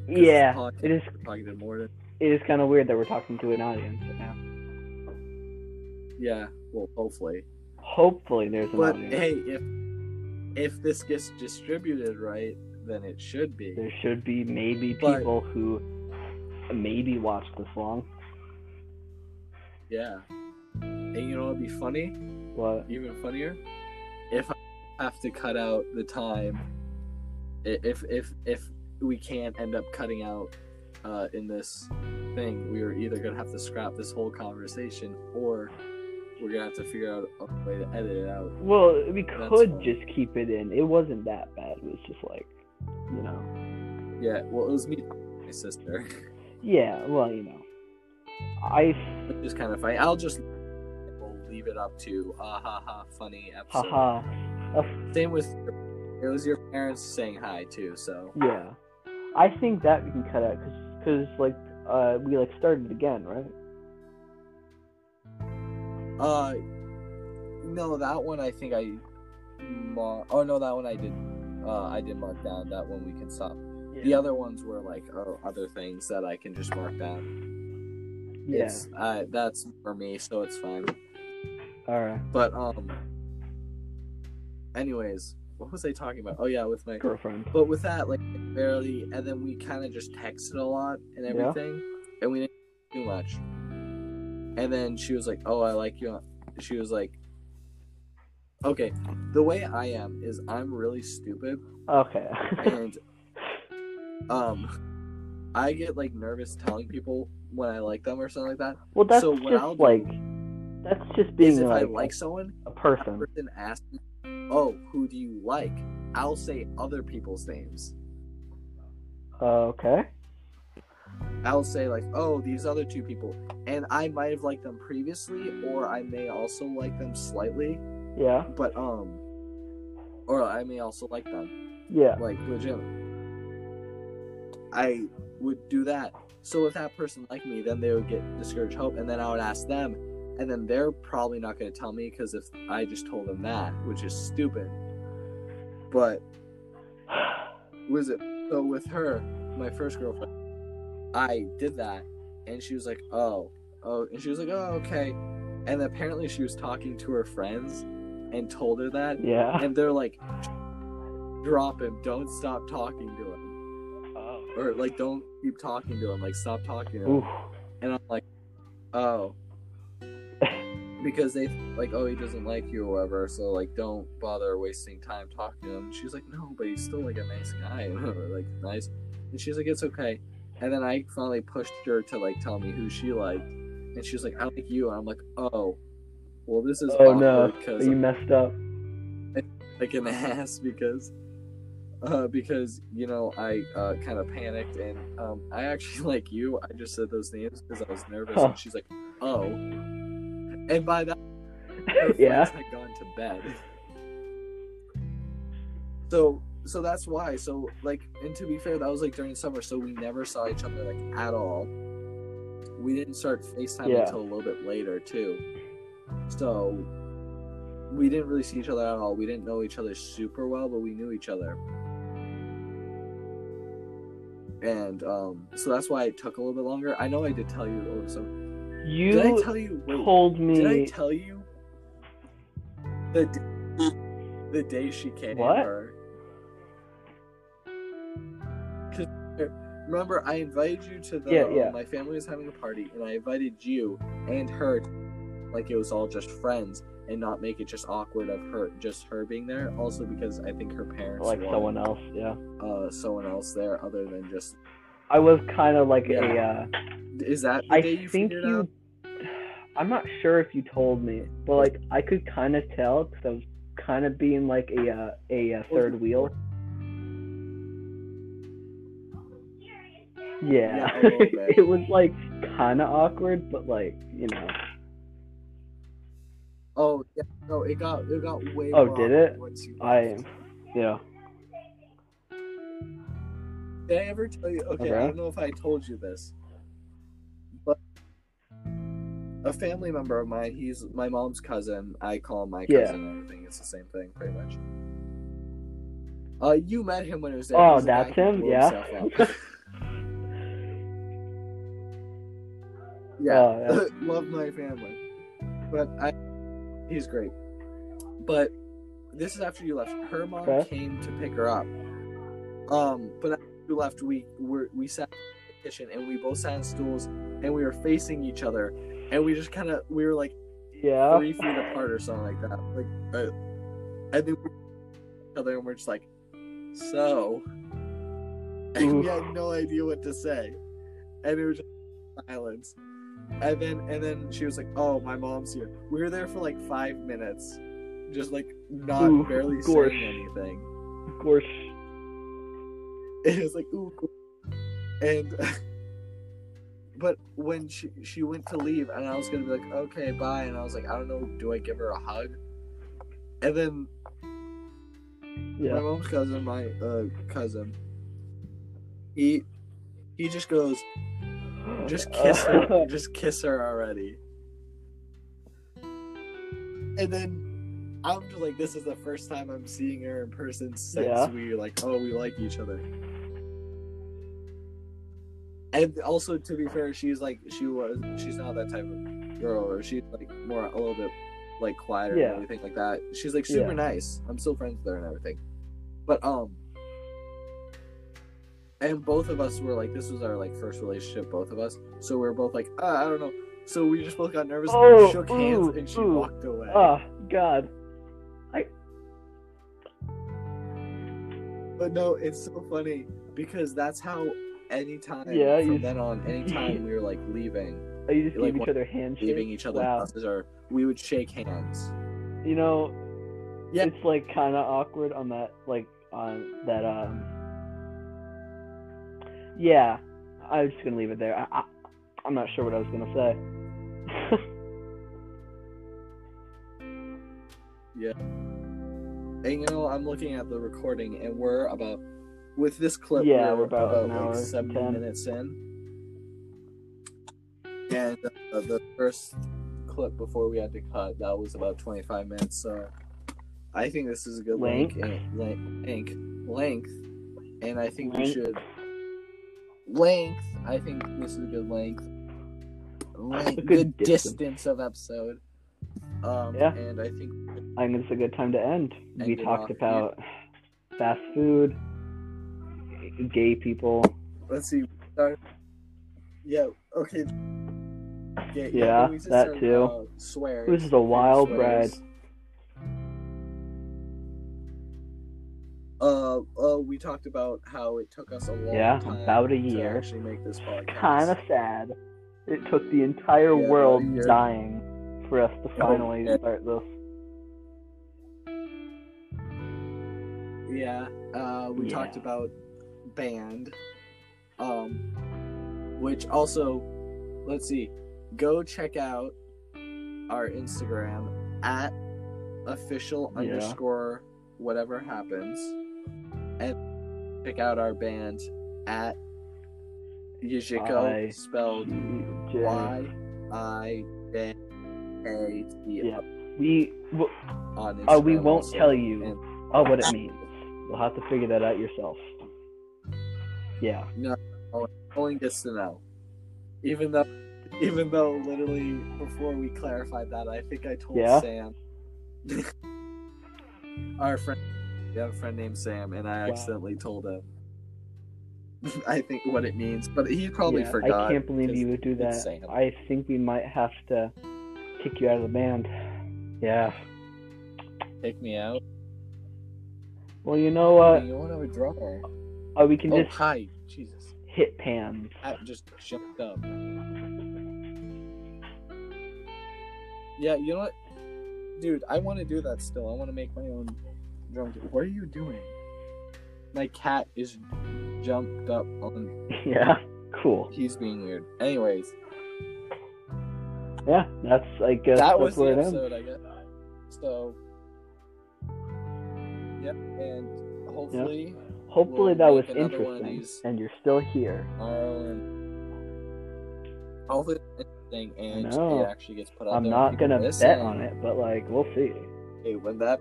Yeah, it is. Talking to Morton. It is kind of weird that we're talking to an audience right now. Yeah, well, hopefully. Hopefully, there's an audience. But hey, if this gets distributed right, then it should be. There should be maybe people who maybe watch this long. Yeah. And you know what'd be funny? What? Even funnier? If I have to cut out the time, if we can't end up cutting out in this thing, we are either gonna have to scrap this whole conversation, or we're gonna have to figure out a way to edit it out. Well, we could just keep it in. It wasn't that bad. It was just like, you know. Yeah. Well, it was me, and my sister. Yeah. Well, you know, it's just kind of funny. I'll just. Leave it up to funny episode. Same with it was your parents saying hi too, so yeah, I think that we can cut out because like we like started again, right? No, that one I think that one I did. I did mark down that one. We can stop. Yeah. The other ones were like other things that I can just mark down. Yeah, that's for me, so it's fine. Alright. But, anyways, what was I talking about? Oh, yeah, with my girlfriend. But with that, like, barely, and then we kind of just texted a lot and everything, yeah. And we didn't do much. And then she was like, oh, I like you. She was like, okay, the way I am is I'm really stupid. Okay. And, I get, like, nervous telling people when I like them or something like that. Well, that's so just that's just being like, if I like someone, a person. That person asks me, oh, who do you like? I'll say other people's names. Okay. I'll say like, oh, these other two people. And I might have liked them previously, or I may also like them slightly. Yeah. But, or I may also like them. Yeah. Like, legit. I would do that. So if that person liked me, then they would get discouraged hope, and then I would ask them. And then they're probably not going to tell me because if I just told them that, which is stupid. But so with her, my first girlfriend, I did that, and she was like, "Oh," and she was like, "Oh, okay." And apparently, she was talking to her friends and told her that. Yeah. And they're like, "Drop him! Don't stop talking to him," or like, "Don't keep talking to him! Like, stop talking to him." Oof. And I'm like, "Oh." Because they like, oh, he doesn't like you or whatever, so like, don't bother wasting time talking to him. And she's like, no, but he's still like a nice guy, and we're like, nice. And she's like, it's okay. And then I finally pushed her to like tell me who she liked, and she's like, I like you. And I'm like, oh, well, this is awkward. No, because you messed up. Like an ass because you know I kind of panicked, and I actually like you. I just said those names because I was nervous, and she's like, oh. And by that, Her friends had gone to bed. So that's why. So, like, and to be fair, that was, like, during summer, so we never saw each other, like, at all. We didn't start FaceTime until a little bit later, too. So, we didn't really see each other at all. We didn't know each other super well, but we knew each other. And, so that's why it took a little bit longer. I know I did tell you, Did I tell you the day she came over? Remember, I invited you to the... my family was having a party, and I invited you and her, like it was all just friends, and not make it just awkward of her, just her being there. Also, because I think her parents someone else there other than just... I was kind of like Is that the day you figured out? I'm not sure if you told me, but, like, I could kind of tell, because I was kind of being, like, a third wheel. Yeah, it was, like, kind of awkward, but, like, you know. Oh, yeah, no, it got way more awkward. Oh, did it? Did I ever tell you? Okay, I don't know if I told you this, but a family member of mine, he's my mom's cousin. I call him my cousin and everything. It's the same thing, pretty much. You met him when it was there. Oh, that's him? Yeah. Yeah, love my family, but he's great. But this is after you left. Her mom came to pick her up. But after you left, we sat in the kitchen, and we both sat on stools, and we were facing each other, and we just kind of, we were like 3 feet apart or something like that. Like, and then we each other, and we're just like, so, and we had no idea what to say, and it was just silence. And then she was like, "Oh, my mom's here." We were there for like 5 minutes, just like not barely saying anything. Of course. It was like, ooh, and but when she went to leave, and I was gonna be like, "Okay, bye," and I was like, "I don't know, do I give her a hug?" And then my mom's cousin, he just goes, Just kiss her already. And then I'm just like, this is the first time I'm seeing her in person since we like, we like each other. And also, to be fair, she's like, she's not that type of girl, or she's like more a little bit like quieter and everything like that. She's like super nice. I'm still friends with her and everything, but and both of us were like, this was our like first relationship, both of us. So we were both like, I don't know. So we just both got nervous, and shook hands, and she walked away. Oh God! But no, it's so funny because that's how anytime from then on, anytime we were like leaving, you just like, gave each other handshakes, giving each other houses, or we would shake hands. You know, it's like kind of awkward on that, like on that. Yeah, I'm just going to leave it there. I'm not sure what I was going to say. And, you know, I'm looking at the recording, and we're about, with this clip, we're about like 7 minutes in. And the first clip before we had to cut, that was about 25 minutes. So I think this is a good length. And I think we should... I think this is a good length. Good distance of episode. And I think it's a good time to end. We talked about fast food, gay people. Let's see. Okay. Gay, that too. Swears. This is a wild ride. We talked about how it took us a long time, about a year, to actually make this podcast. Kind of sad. It took the entire world dying for us to finally start this. We talked about band, which also, let's see, go check out our Instagram at official underscore whatever happens, and check out our band at Yuzhiko, spelled Yijako. We won't tell you what it means. You'll have to figure that out yourself. Yeah. No, only gets to know. Even though literally before we clarified that, I think I told Sam. Our friend, we have a friend named Sam, and I accidentally told him, I think, what it means, but he probably forgot. I can't believe you would do that. Insane. I think we might have to kick you out of the band. Yeah. Take me out? Well, you know what? You want to withdraw? We can just hi. Jesus. Hit Pam. I just jumped up. Yeah, you know what? Dude, I want to do that still. I want to make my own drum kit. What are you doing? My cat is jumped up on... Yeah, cool. He's being weird. Anyways. Yeah, that's, I guess... That was the episode, I guess. So... Yep, and hopefully... Yep. Hopefully that was interesting, and you're still here. Hopefully it's interesting, and it actually gets put out there. I'm not going to bet on it, but, like, we'll see. Hey, when that...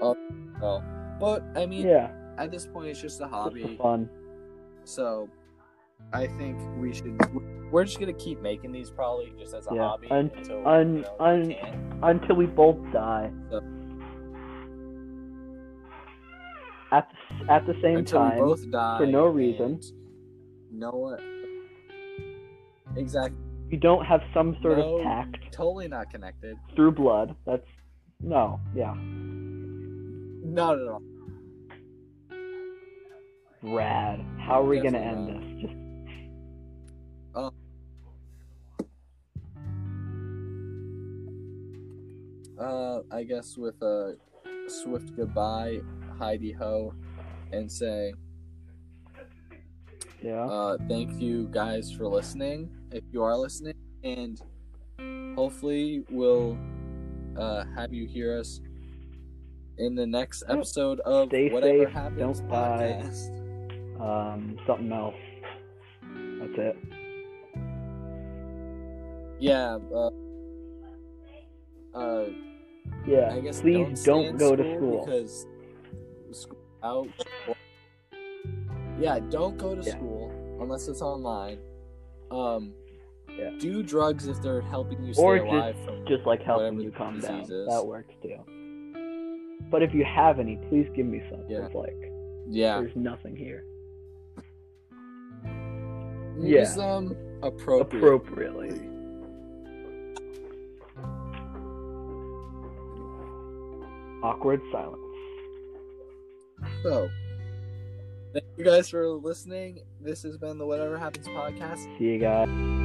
Oh, well. But, I mean... Yeah. At this point, it's just a hobby. Just fun. So, I think we should... We're just going to keep making these, probably, just as a hobby. Until we both die. So, at the same time. Until we both die. For no reason. No one... Exactly. You don't have some sort of pact. Totally not connected. Through blood. That's... No. Yeah. Not at all. Rad. How are we going to end this? Just... I guess with a swift goodbye, Heidi Ho, and say, thank you guys for listening, if you are listening, and hopefully we'll have you hear us in the next episode of Stay Whatever Safe, Happens Don't Podcast. Something else. That's it. Yeah. I guess please don't go to school because out. Yeah, don't go to school unless it's online. Do drugs if they're helping you stay alive. Or just like helping you calm down. That works too. But if you have any, please give me some. It's like there's nothing here. Use them appropriately. Awkward silence. So, thank you guys for listening. This has been the Whatever Happens Podcast. See you guys.